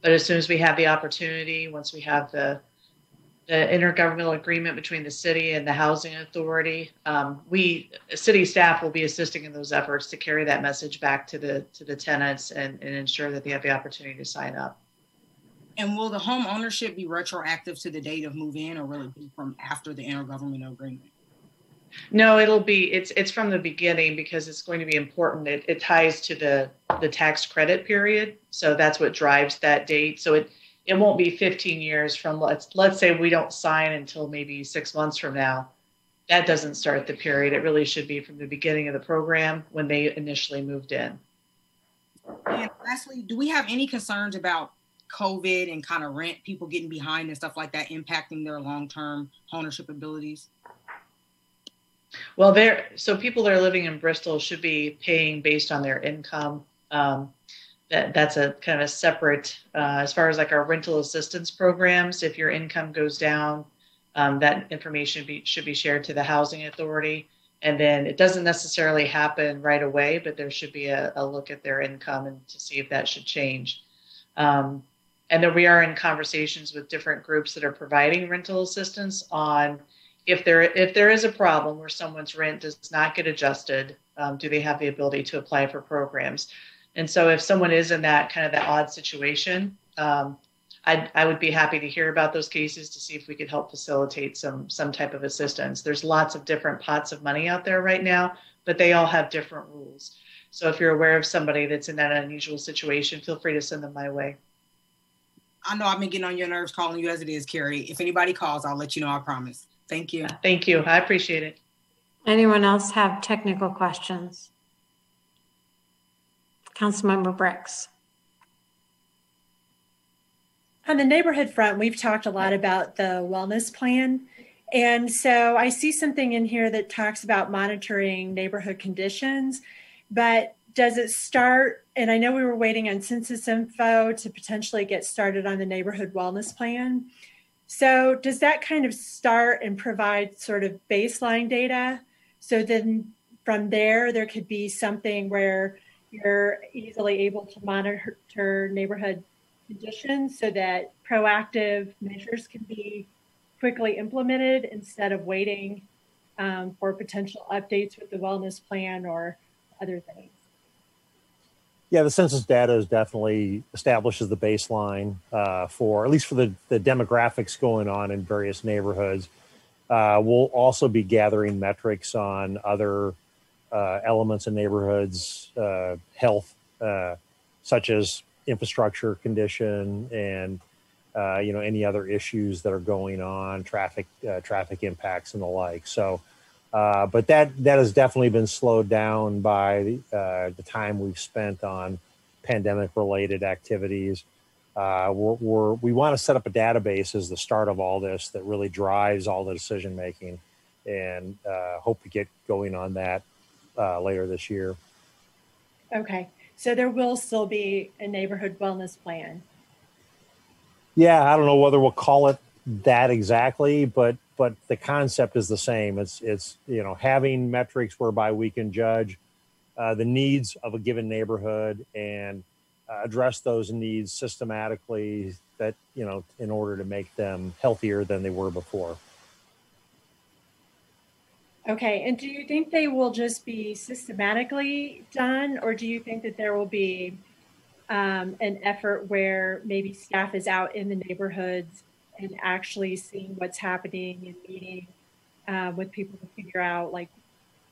but as soon as we have the opportunity, once we have the the intergovernmental agreement between the city and the housing authority, um, we city staff will be assisting in those efforts to carry that message back to the to the tenants and, and ensure that they have the opportunity to sign up. And will the home ownership be retroactive to the date of move in, or will it be from after the intergovernmental agreement? No, it'll be it's it's from the beginning because it's going to be important. It it ties to the the tax credit period, so that's what drives that date. So it. It won't be fifteen years from, let's let's say we don't sign until maybe six months from now. That doesn't start the period. It really should be from the beginning of the program when they initially moved in. And lastly, do we have any concerns about COVID and kind of rent, people getting behind and stuff like that impacting their long-term ownership abilities? Well, there, so people that are living in Bristol should be paying based on their income. Um, That, that's a kind of a separate, uh, as far as like our rental assistance programs, if your income goes down, um, that information be, should be shared to the housing authority. And then it doesn't necessarily happen right away, but there should be a, a look at their income and to see if that should change. Um, and then we are in conversations with different groups that are providing rental assistance on if there if there is a problem where someone's rent does not get adjusted, um, do they have the ability to apply for programs? And so if someone is in that kind of that odd situation, um, I, I would be happy to hear about those cases to see if we could help facilitate some some type of assistance. There's lots of different pots of money out there right now, but they all have different rules. So if you're aware of somebody that's in that unusual situation, feel free to send them my way. I know I've been getting on your nerves calling you as it is, Carrie. If anybody calls, I'll let you know, I promise. Thank you. Thank you. I appreciate it. Anyone else have technical questions? Councilmember Bricks. On the neighborhood front, we've talked a lot about the wellness plan. And so I see something in here that talks about monitoring neighborhood conditions, but does it start? And I know we were waiting on census info to potentially get started on the neighborhood wellness plan. So does that kind of start and provide sort of baseline data? So then from there, there could be something where you're easily able to monitor neighborhood conditions so that proactive measures can be quickly implemented instead of waiting um, for potential updates with the wellness plan or other things. Yeah, the census data is definitely establishes the baseline uh, for, at least for the, the demographics going on in various neighborhoods. Uh, we'll also be gathering metrics on other Uh, elements in neighborhoods, uh, health, uh, such as infrastructure condition, and uh, you know any other issues that are going on, traffic, uh, traffic impacts, and the like. So, uh, but that that has definitely been slowed down by uh, the time we've spent on pandemic-related activities. Uh, we're, we're we want to set up a database as the start of all this that really drives all the decision making, and uh, hope to get going on that Uh, later this year. Okay, so there will still be a neighborhood wellness plan. Yeah, I don't know whether we'll call it that exactly, but but the concept is the same. It's it's you know having metrics whereby we can judge uh, the needs of a given neighborhood and uh, address those needs systematically. That you know in order to make them healthier than they were before. Okay, and do you think they will just be systematically done, or do you think that there will be um, an effort where maybe staff is out in the neighborhoods and actually seeing what's happening and meeting uh, with people to figure out like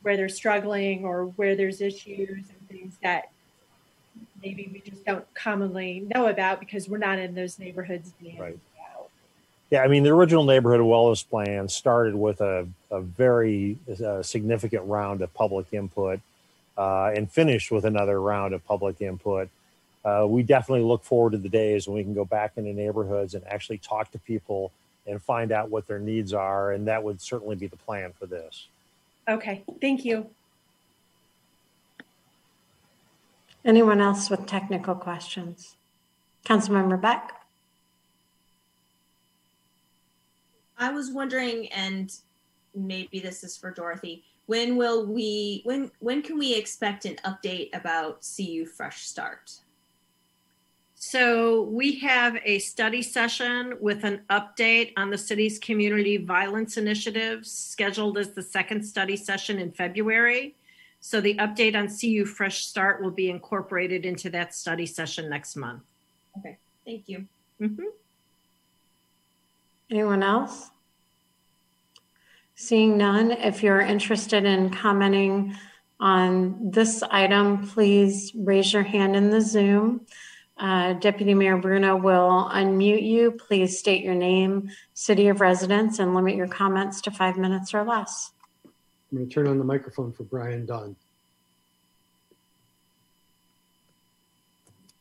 where they're struggling or where there's issues and things that maybe we just don't commonly know about because we're not in those neighborhoods. Right. Out. Yeah, I mean, the original neighborhood wellness plan started with a, a very uh, significant round of public input uh, and finished with another round of public input. Uh, we definitely look forward to the days when we can go back into neighborhoods and actually talk to people and find out what their needs are. And that would certainly be the plan for this. Okay, thank you. Anyone else with technical questions? Councilmember Beck. I was wondering, and maybe this is for Dorothy, when will we, when, when can we expect an update about C U Fresh Start? So we have a study session with an update on the city's community violence initiatives scheduled as the second study session in February. So the update on C U Fresh Start will be incorporated into that study session next month. Okay, thank you. Mm-hmm. Anyone else? Seeing none, if you're interested in commenting on this item, please raise your hand in the Zoom. Uh, Deputy Mayor Bruno will unmute you. Please state your name, city of residence, and limit your comments to five minutes or less. I'm going to turn on the microphone for Brian Dunn.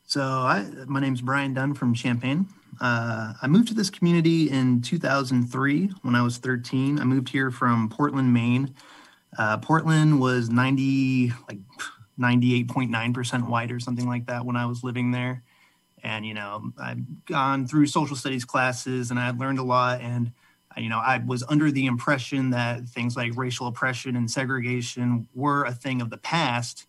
So I, my name's Brian Dunn from Champaign. Uh, I moved to this community in two thousand three when I was thirteen. I moved here from Portland, Maine. Uh, Portland was ninety, like ninety-eight point nine percent white or something like that when I was living there. And, you know, I've gone through social studies classes and I've learned a lot. And, you know, I was under the impression that things like racial oppression and segregation were a thing of the past.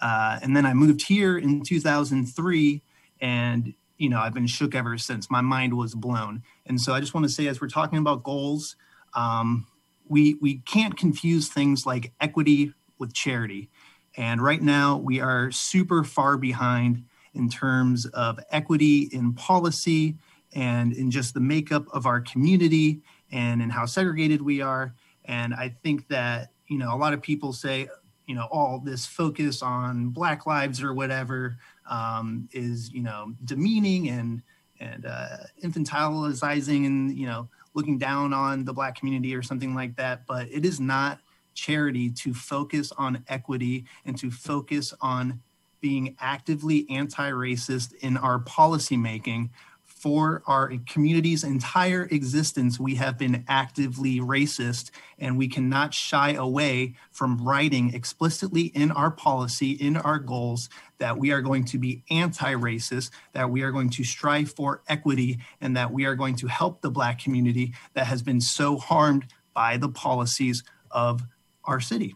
Uh, and then I moved here in two thousand three and, you know, I've been shook ever since. My mind was blown. And so I just want to say, as we're talking about goals, um, we, we can't confuse things like equity with charity. And right now we are super far behind in terms of equity in policy and in just the makeup of our community and in how segregated we are. And I think that, you know, a lot of people say, you know, all this focus on Black lives or whatever um, is, you know, demeaning and and uh, infantilizing and, you know, looking down on the Black community or something like that. But it is not charity to focus on equity and to focus on being actively anti-racist in our policymaking. For our community's entire existence, we have been actively racist, and we cannot shy away from writing explicitly in our policy, in our goals, that we are going to be anti-racist, that we are going to strive for equity, and that we are going to help the Black community that has been so harmed by the policies of our city.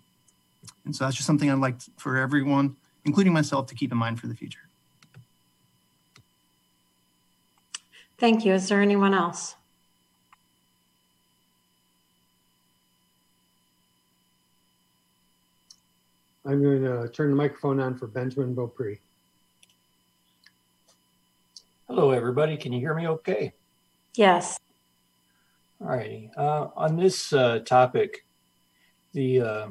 And so that's just something I'd like for everyone, including myself, to keep in mind for the future. Thank you. Is there anyone else? I'm going to turn the microphone on for Benjamin Beaupré. Hello, everybody. Can you hear me okay? Yes. All righty. Uh, on this uh, topic, the uh,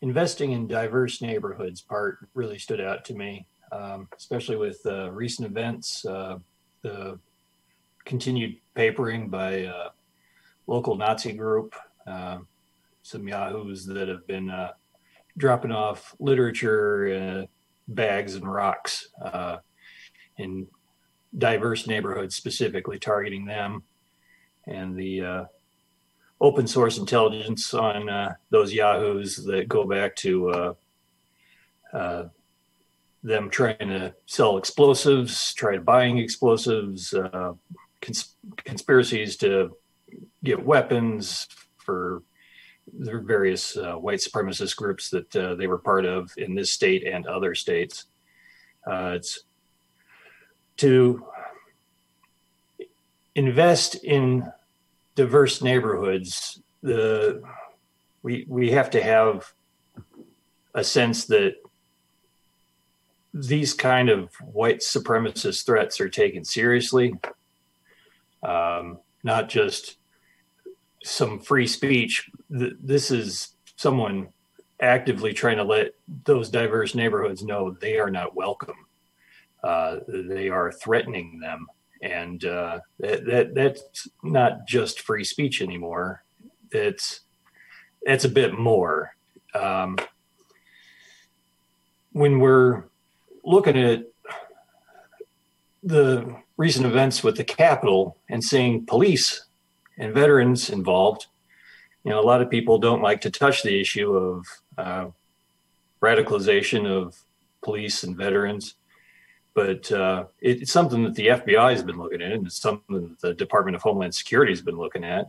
investing in diverse neighborhoods part really stood out to me, um, especially with uh, recent events, uh, the continued papering by uh, local Nazi group, uh, some yahoos that have been uh, dropping off literature, uh, bags and rocks uh, in diverse neighborhoods, specifically targeting them, and the uh, open source intelligence on uh, those yahoos that go back to uh, uh, them trying to sell explosives, try buying explosives, uh, cons conspiracies to get weapons for the various uh, white supremacist groups that uh, they were part of in this state and other states. Uh, it's to invest in diverse neighborhoods. The we we have to have a sense that these kind of white supremacist threats are taken seriously, um, not just some free speech. Th- this is someone actively trying to let those diverse neighborhoods know they are not welcome. Uh, they are threatening them. And uh, that, that that's not just free speech anymore. It's, that's a bit more. Um, when we're looking at the recent events with the Capitol and seeing police and veterans involved, you know, a lot of people don't like to touch the issue of uh, radicalization of police and veterans. But uh, it, it's something that the F B I has been looking at, and it's something that the Department of Homeland Security has been looking at.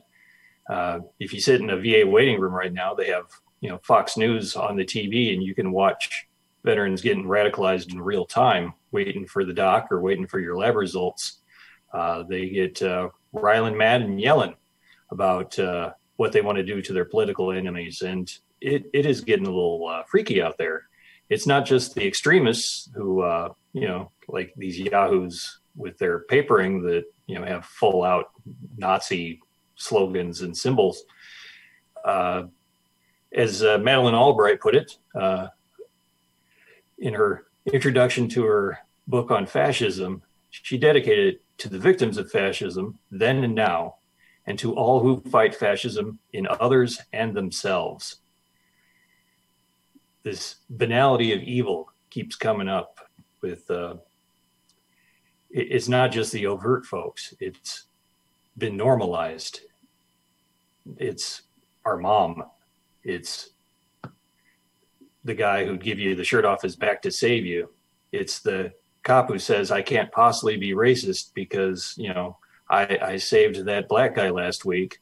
Uh, if you sit in a V A waiting room right now, they have, you know, Fox News on the T V, and you can watch veterans getting radicalized in real time, waiting for the doc or waiting for your lab results. Uh, they get uh, riling mad and yelling about uh, what they want to do to their political enemies. And it, it is getting a little uh, freaky out there. It's not just the extremists who, uh, you know, like these yahoos with their papering that, you know, have full out Nazi slogans and symbols. Uh, as uh, Madeleine Albright put it, uh, in her introduction to her book on fascism, she dedicated it to the victims of fascism then and now, and to all who fight fascism in others and themselves. This banality of evil keeps coming up with, uh, it, it's not just the overt folks, it's been normalized. It's our mom. It's the guy who'd give you the shirt off his back to save you. It's the cop who says, I can't possibly be racist because, you know, I, I saved that black guy last week.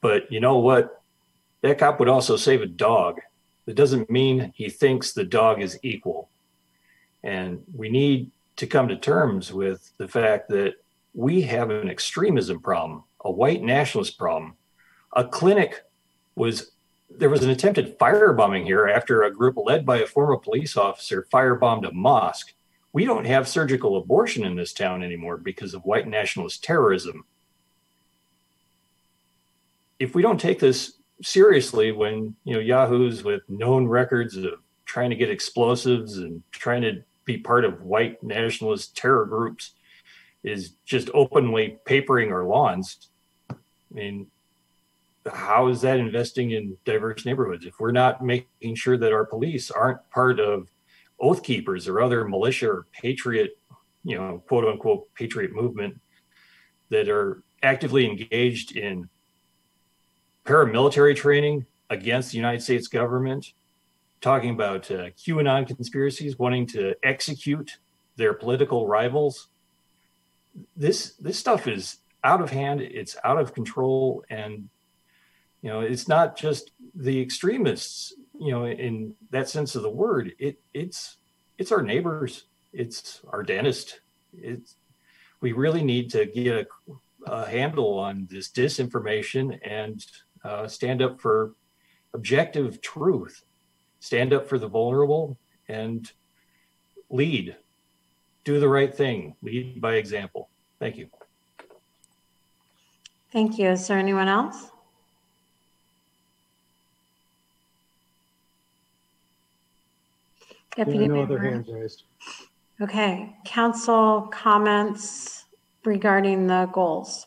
But you know what? That cop would also save a dog. That doesn't mean he thinks the dog is equal. And we need to come to terms with the fact that we have an extremism problem, a white nationalist problem. A clinic was, there was an attempted firebombing here after a group led by a former police officer firebombed a mosque. We don't have surgical abortion in this town anymore because of white nationalist terrorism. If we don't take this seriously, when, you know, yahoos with known records of trying to get explosives and trying to be part of white nationalist terror groups is just openly papering our lawns, I mean, how is that investing in diverse neighborhoods? If we're not making sure that our police aren't part of Oath Keepers or other militia or patriot, you know, quote unquote, patriot movement that are actively engaged in paramilitary training against the United States government, talking about uh, QAnon conspiracies, wanting to execute their political rivals. This, this stuff is out of hand. It's out of control. And, you know, it's not just the extremists, you know, in that sense of the word. It it's it's our neighbors. It's our dentist. It's, we really need to get a, a handle on this disinformation and uh, stand up for objective truth, stand up for the vulnerable, and lead. Do the right thing. Lead by example. Thank you. Thank you. Is there anyone else? Deputy, no other hands raised. Okay, council comments regarding the goals.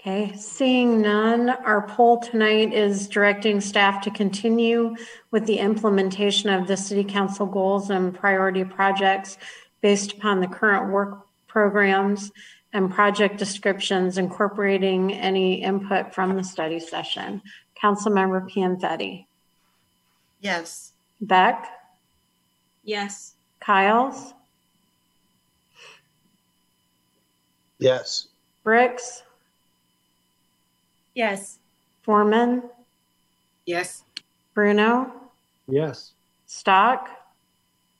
Okay, seeing none, our poll tonight is directing staff to continue with the implementation of the City Council goals and priority projects based upon the current work programs and project descriptions, incorporating any input from the study session. Councilmember Pianfetti. Yes. Beck? Yes. Kyles? Yes. Bricks? Yes. Foreman? Yes. Bruno? Yes. Stock?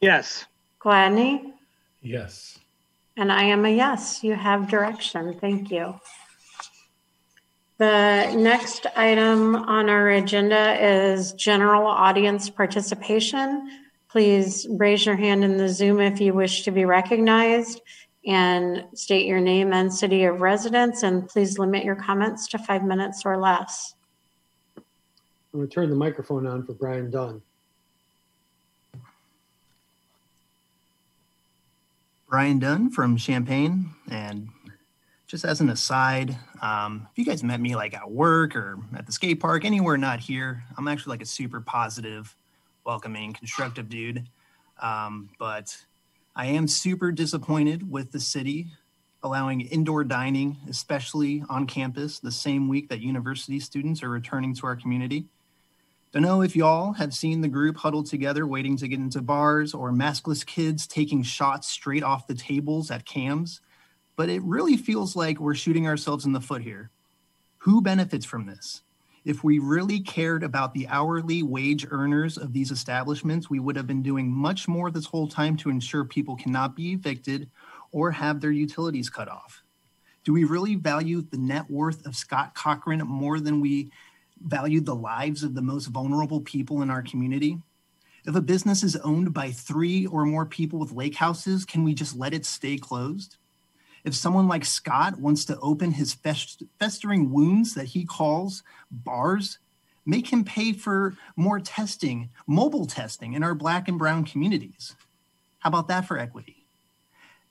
Yes. Gladney? Yes. And I am a yes. You have direction. Thank you. The next item on our agenda is general audience participation. Please raise your hand in the Zoom if you wish to be recognized and state your name and city of residence, and please limit your comments to five minutes or less. I'm going to turn the microphone on for Brian Dunn. Brian Dunn from Champaign, and just as an aside, um, if you guys met me like at work or at the skate park, anywhere not here, I'm actually like a super positive, welcoming, constructive dude. Um, but I am super disappointed with the city allowing indoor dining, especially on campus, the same week that university students are returning to our community. Don't know if y'all have seen the group huddled together waiting to get into bars, or maskless kids taking shots straight off the tables at cams. But it really feels like we're shooting ourselves in the foot here. Who benefits from this? If we really cared about the hourly wage earners of these establishments, we would have been doing much more this whole time to ensure people cannot be evicted or have their utilities cut off. Do we really value the net worth of Scott Cochran more than we value the lives of the most vulnerable people in our community? If a business is owned by three or more people with lake houses, can we just let it stay closed? If someone like Scott wants to open his festering wounds that he calls bars, make him pay for more testing, mobile testing in our Black and brown communities. How about that for equity?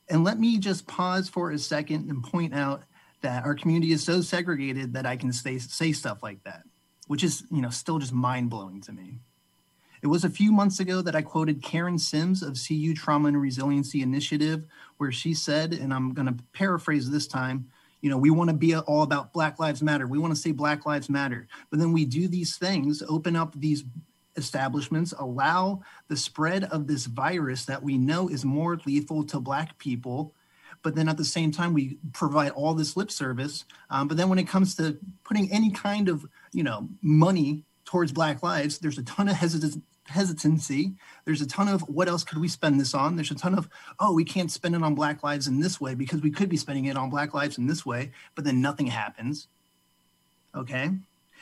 And let me just pause for a second and point out that our community is so segregated that I can say, say stuff like that, which is, you know, still just mind-blowing to me. It was a few months ago that I quoted Carrie Seams of C U Trauma and Resiliency Initiative, where she said, and I'm going to paraphrase this time, you know, we want to be all about Black Lives Matter. We want to say Black Lives Matter. But then we do these things, open up these establishments, allow the spread of this virus that we know is more lethal to Black people. But then at the same time, we provide all this lip service. Um, but then when it comes to putting any kind of, you know, money towards Black lives, there's a ton of hesitancy. hesitancy. There's a ton of what else could we spend this on? There's a ton of, oh, we can't spend it on Black lives in this way because we could be spending it on Black lives in this way, but then nothing happens. Okay.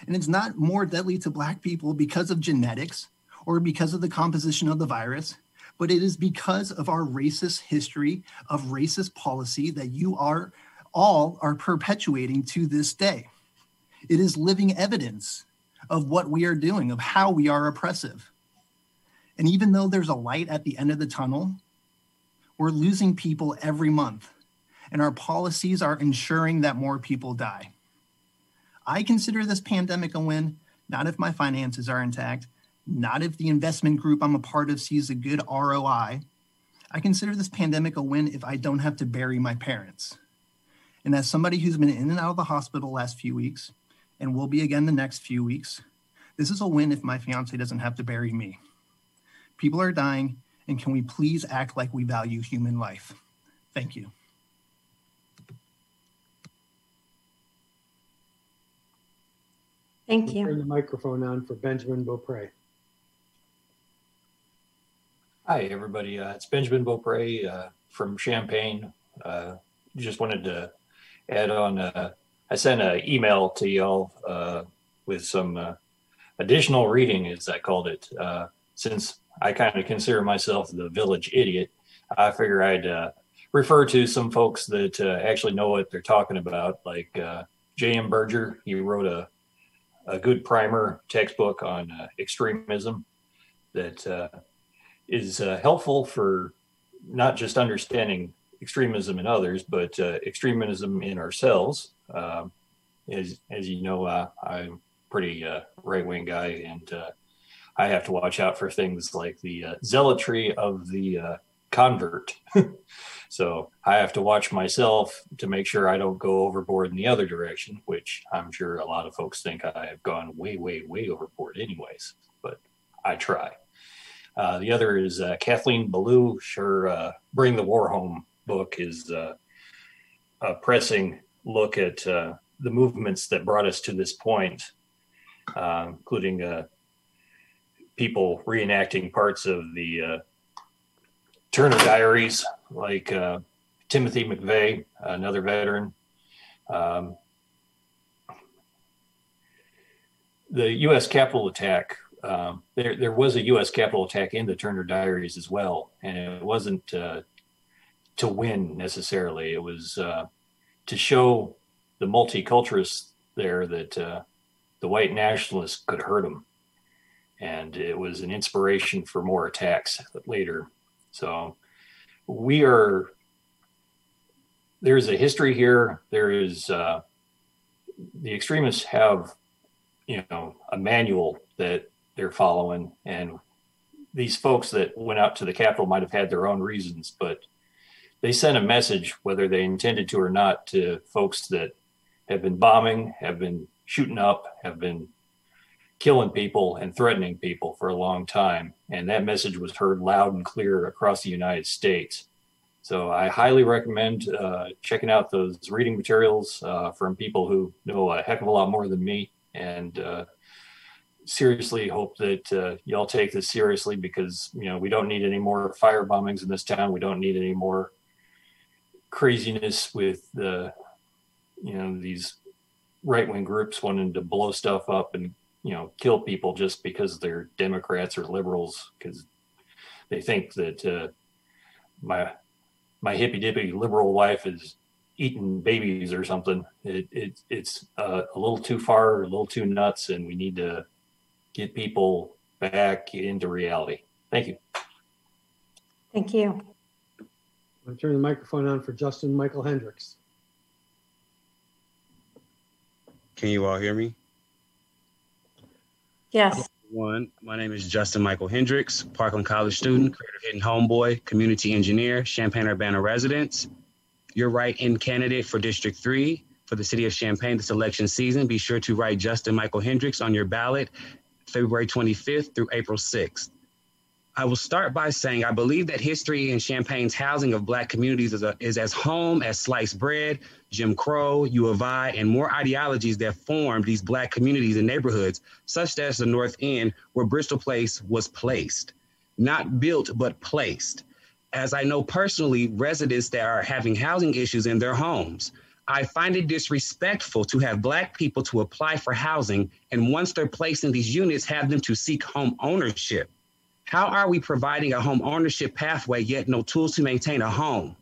And it's not more deadly to Black people because of genetics or because of the composition of the virus, but it is because of our racist history of racist policy that you are all are perpetuating to this day. It is living evidence of what we are doing, of how we are oppressive. And even though there's a light at the end of the tunnel, we're losing people every month, and our policies are ensuring that more people die. I consider this pandemic a win, not if my finances are intact, not if the investment group I'm a part of sees a good R O I. I consider this pandemic a win if I don't have to bury my parents. And as somebody who's been in and out of the hospital the last few weeks, and will be again the next few weeks, this is a win if my fiance doesn't have to bury me. People are dying, and can we please act like we value human life? Thank you. Thank you. Turn the microphone on for Benjamin Beaupré. Hi, everybody. Uh, it's Benjamin Beaupré uh, from Champaign. Uh, just wanted to add on. Uh, I sent an email to y'all uh, with some uh, additional reading, as I called it, uh, since I kind of consider myself the village idiot. I figure I'd uh, refer to some folks that uh, actually know what they're talking about, like uh, J M Berger. He wrote a, a good primer textbook on uh, extremism that uh, is uh, helpful for not just understanding extremism in others, but uh, extremism in ourselves. Um, as, as you know, uh, I'm pretty uh, right-wing guy, and uh, I have to watch out for things like the uh, zealotry of the uh, convert. So I have to watch myself to make sure I don't go overboard in the other direction, which I'm sure a lot of folks think I have gone way, way, way overboard anyways, but I try. Uh, the other is uh, Kathleen Ballou. Her uh, Bring the War Home book is uh, a pressing look at uh, the movements that brought us to this point, uh, including uh, people reenacting parts of the uh, Turner Diaries, like uh, Timothy McVeigh, another veteran. Um, the U S Capitol attack, um, there, there was a U S Capitol attack in the Turner Diaries as well, and it wasn't uh, to win necessarily. It was uh, to show the multiculturalists there that uh, the white nationalists could hurt them. And it was an inspiration for more attacks later. So we are, there's a history here. There is, uh, the extremists have, you know, a manual that they're following. And these folks that went out to the Capitol might have had their own reasons, but they sent a message, whether they intended to or not, to folks that have been bombing, have been shooting up, have been killing people and threatening people for a long time. And that message was heard loud and clear across the United States. So I highly recommend uh, checking out those reading materials uh, from people who know a heck of a lot more than me. And uh, seriously hope that uh, y'all take this seriously, because, you know, we don't need any more fire bombings in this town. We don't need any more craziness with the, you know, these right-wing groups wanting to blow stuff up and, you know, kill people just because they're Democrats or liberals, because they think that uh, my my hippy-dippy liberal wife is eating babies or something. It, it it's uh, a little too far, a little too nuts, and we need to get people back into reality. Thank you. Thank you. I'll turn the microphone on for Justin Michael Hendricks. Can you all hear me? Yes. One, my name is Justin Michael Hendricks, Parkland College student, creative hidden homeboy, community engineer, Champaign-Urbana resident. Your write-in candidate for District three for the city of Champaign this election season. Be sure to write Justin Michael Hendricks on your ballot February twenty-fifth through April sixth. I will start by saying I believe that history in Champaign's housing of Black communities is, a, is as home as sliced bread, Jim Crow, U of I, and more ideologies that formed these Black communities and neighborhoods, such as the North End, where Bristol Place was placed. Not built, but placed. As I know personally, residents that are having housing issues in their homes. I find it disrespectful to have Black people to apply for housing, and once they're placed in these units, have them to seek home ownership. How are we providing a home ownership pathway, yet no tools to maintain a home?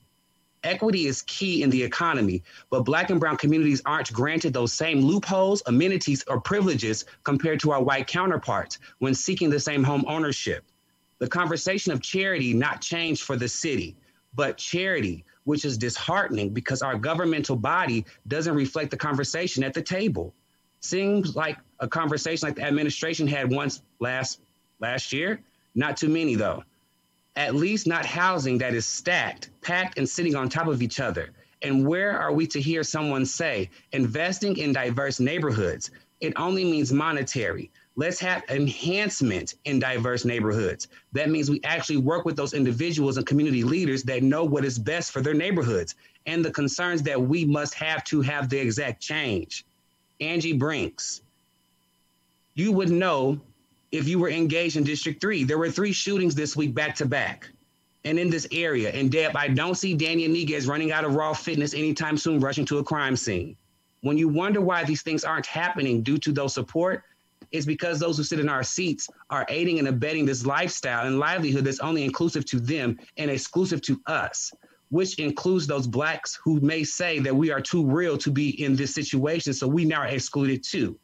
Equity is key in the economy, but Black and brown communities aren't granted those same loopholes, amenities, or privileges compared to our white counterparts when seeking the same home ownership. The conversation of charity not changed for the city, but charity, which is disheartening because our governmental body doesn't reflect the conversation at the table. Seems like a conversation like the administration had once last last year. Not too many, though. At least not housing that is stacked, packed, and sitting on top of each other. And where are we to hear someone say, investing in diverse neighborhoods? It only means monetary. Let's have enhancement in diverse neighborhoods. That means we actually work with those individuals and community leaders that know what is best for their neighborhoods and the concerns that we must have to have the exact change. Angie Brinks, you would know if you were engaged in District three. There were three shootings this week back to back and in this area. And Deb, I don't see Daniel Niguez running out of raw fitness anytime soon, rushing to a crime scene. When you wonder why these things aren't happening due to those support, it's because those who sit in our seats are aiding and abetting this lifestyle and livelihood that's only inclusive to them and exclusive to us, which includes those Blacks who may say that we are too real to be in this situation, so we now are excluded too.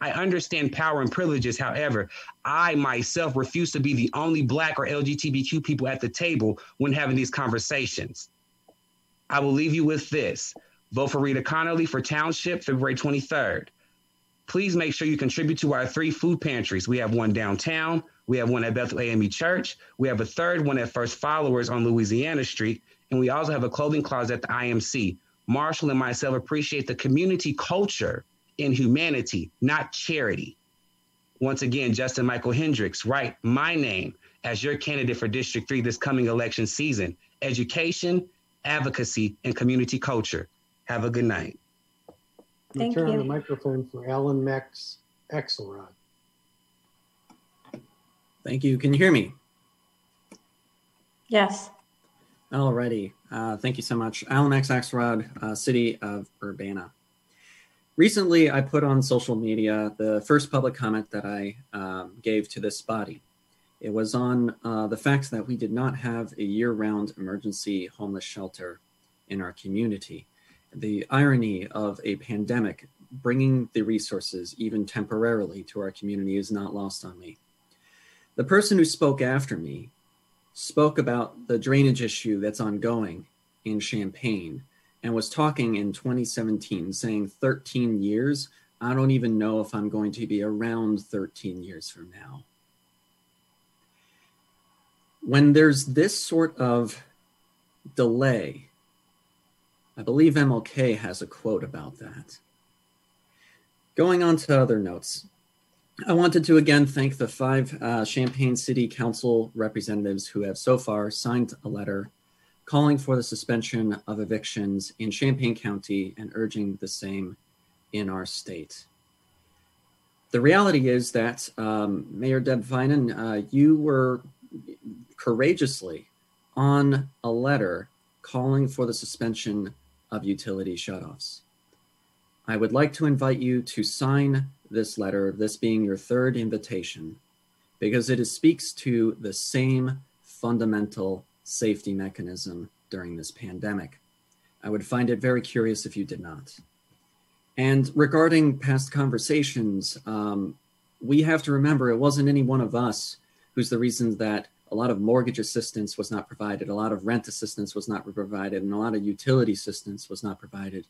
I understand power and privileges. However, I myself refuse to be the only Black or L G B T Q people at the table when having these conversations. I will leave you with this. Vote for Rita Connolly for Township, February twenty-third. Please make sure you contribute to our three food pantries. We have one downtown. We have one at Bethel A M E Church. We have a third one at First Followers on Louisiana Street. And we also have a clothing closet at the I M C. Marshall and myself appreciate the community culture in humanity, not charity. Once again, Justin Michael Hendricks, write my name as your candidate for District three this coming election season. Education, advocacy, and community culture. Have a good night. Thank Return you. The microphone for Alan Max Axelrod. Thank you. Can you hear me? Yes. Alrighty. Uh, thank you so much. Alan Max Axelrod, uh, City of Urbana. Recently, I put on social media the first public comment that I um, gave to this body. It was on uh, the facts that we did not have a year-round emergency homeless shelter in our community. The irony of a pandemic bringing the resources, even temporarily, to our community is not lost on me. The person who spoke after me spoke about the drainage issue that's ongoing in Champaign and was talking in twenty seventeen, saying thirteen years. I don't even know if I'm going to be around thirteen years from now. When there's this sort of delay, I believe M L K has a quote about that. Going on to other notes, I wanted to again thank the five uh, Champaign City Council representatives who have so far signed a letter calling for the suspension of evictions in Champaign County and urging the same in our state. The reality is that um, Mayor Deb Finan, uh, you were courageously on a letter calling for the suspension of utility shutoffs. I would like to invite you to sign this letter, this being your third invitation, because it speaks to the same fundamental safety mechanism during this pandemic. I would find it very curious if you did not. And regarding past conversations, um, we have to remember it wasn't any one of us who's the reason that a lot of mortgage assistance was not provided, a lot of rent assistance was not provided, and a lot of utility assistance was not provided.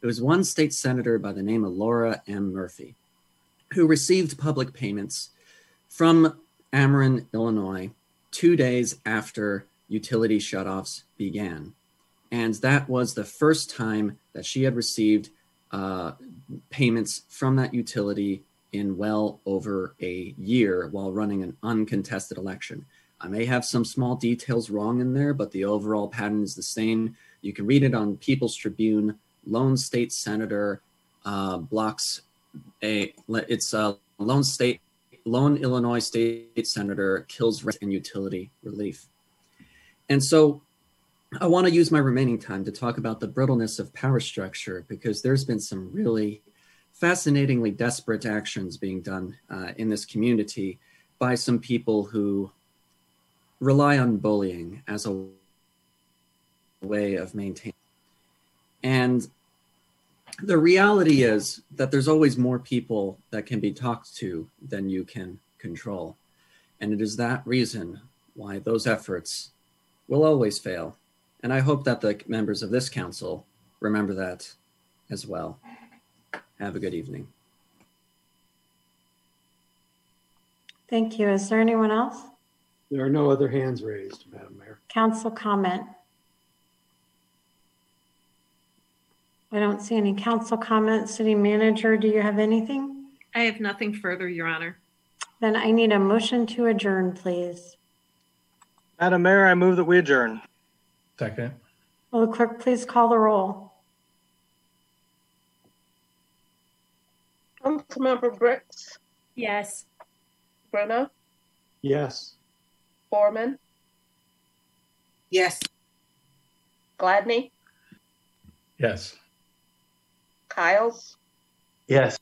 It was one state senator by the name of Laura M. Murphy, who received public payments from Ameren, Illinois, two days after utility shutoffs began. And that was the first time that she had received uh, payments from that utility in well over a year while running an uncontested election. I may have some small details wrong in there, but the overall pattern is the same. You can read it on People's Tribune, Lone State Senator uh, blocks a, it's a Lone State, Lone Illinois State Senator kills rent and utility relief. And so I want to use my remaining time to talk about the brittleness of power structure, because there's been some really fascinatingly desperate actions being done uh, in this community by some people who rely on bullying as a way of maintaining. And the reality is that there's always more people that can be talked to than you can control. And it is that reason why those efforts will always fail. And I hope that the members of this council remember that as well. Have a good evening. Thank you. Is there anyone else? There are no other hands raised, Madam Mayor. Council comment. I don't see any council comments. City Manager, do you have anything? I have nothing further, Your Honor. Then I need a motion to adjourn, please. Madam Mayor, I move that we adjourn. Second. Will the clerk please call the roll? Councilmember Bricks? Yes. Brenna? Yes. Foreman? Yes. Gladney? Yes. Kiles? Yes.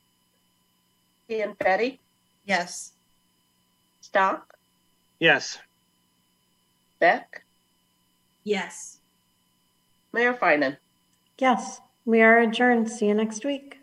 Ianfetti? Yes. Stock? Yes. Beck? Yes. Mayor Finan? Yes. We are adjourned. See you next week.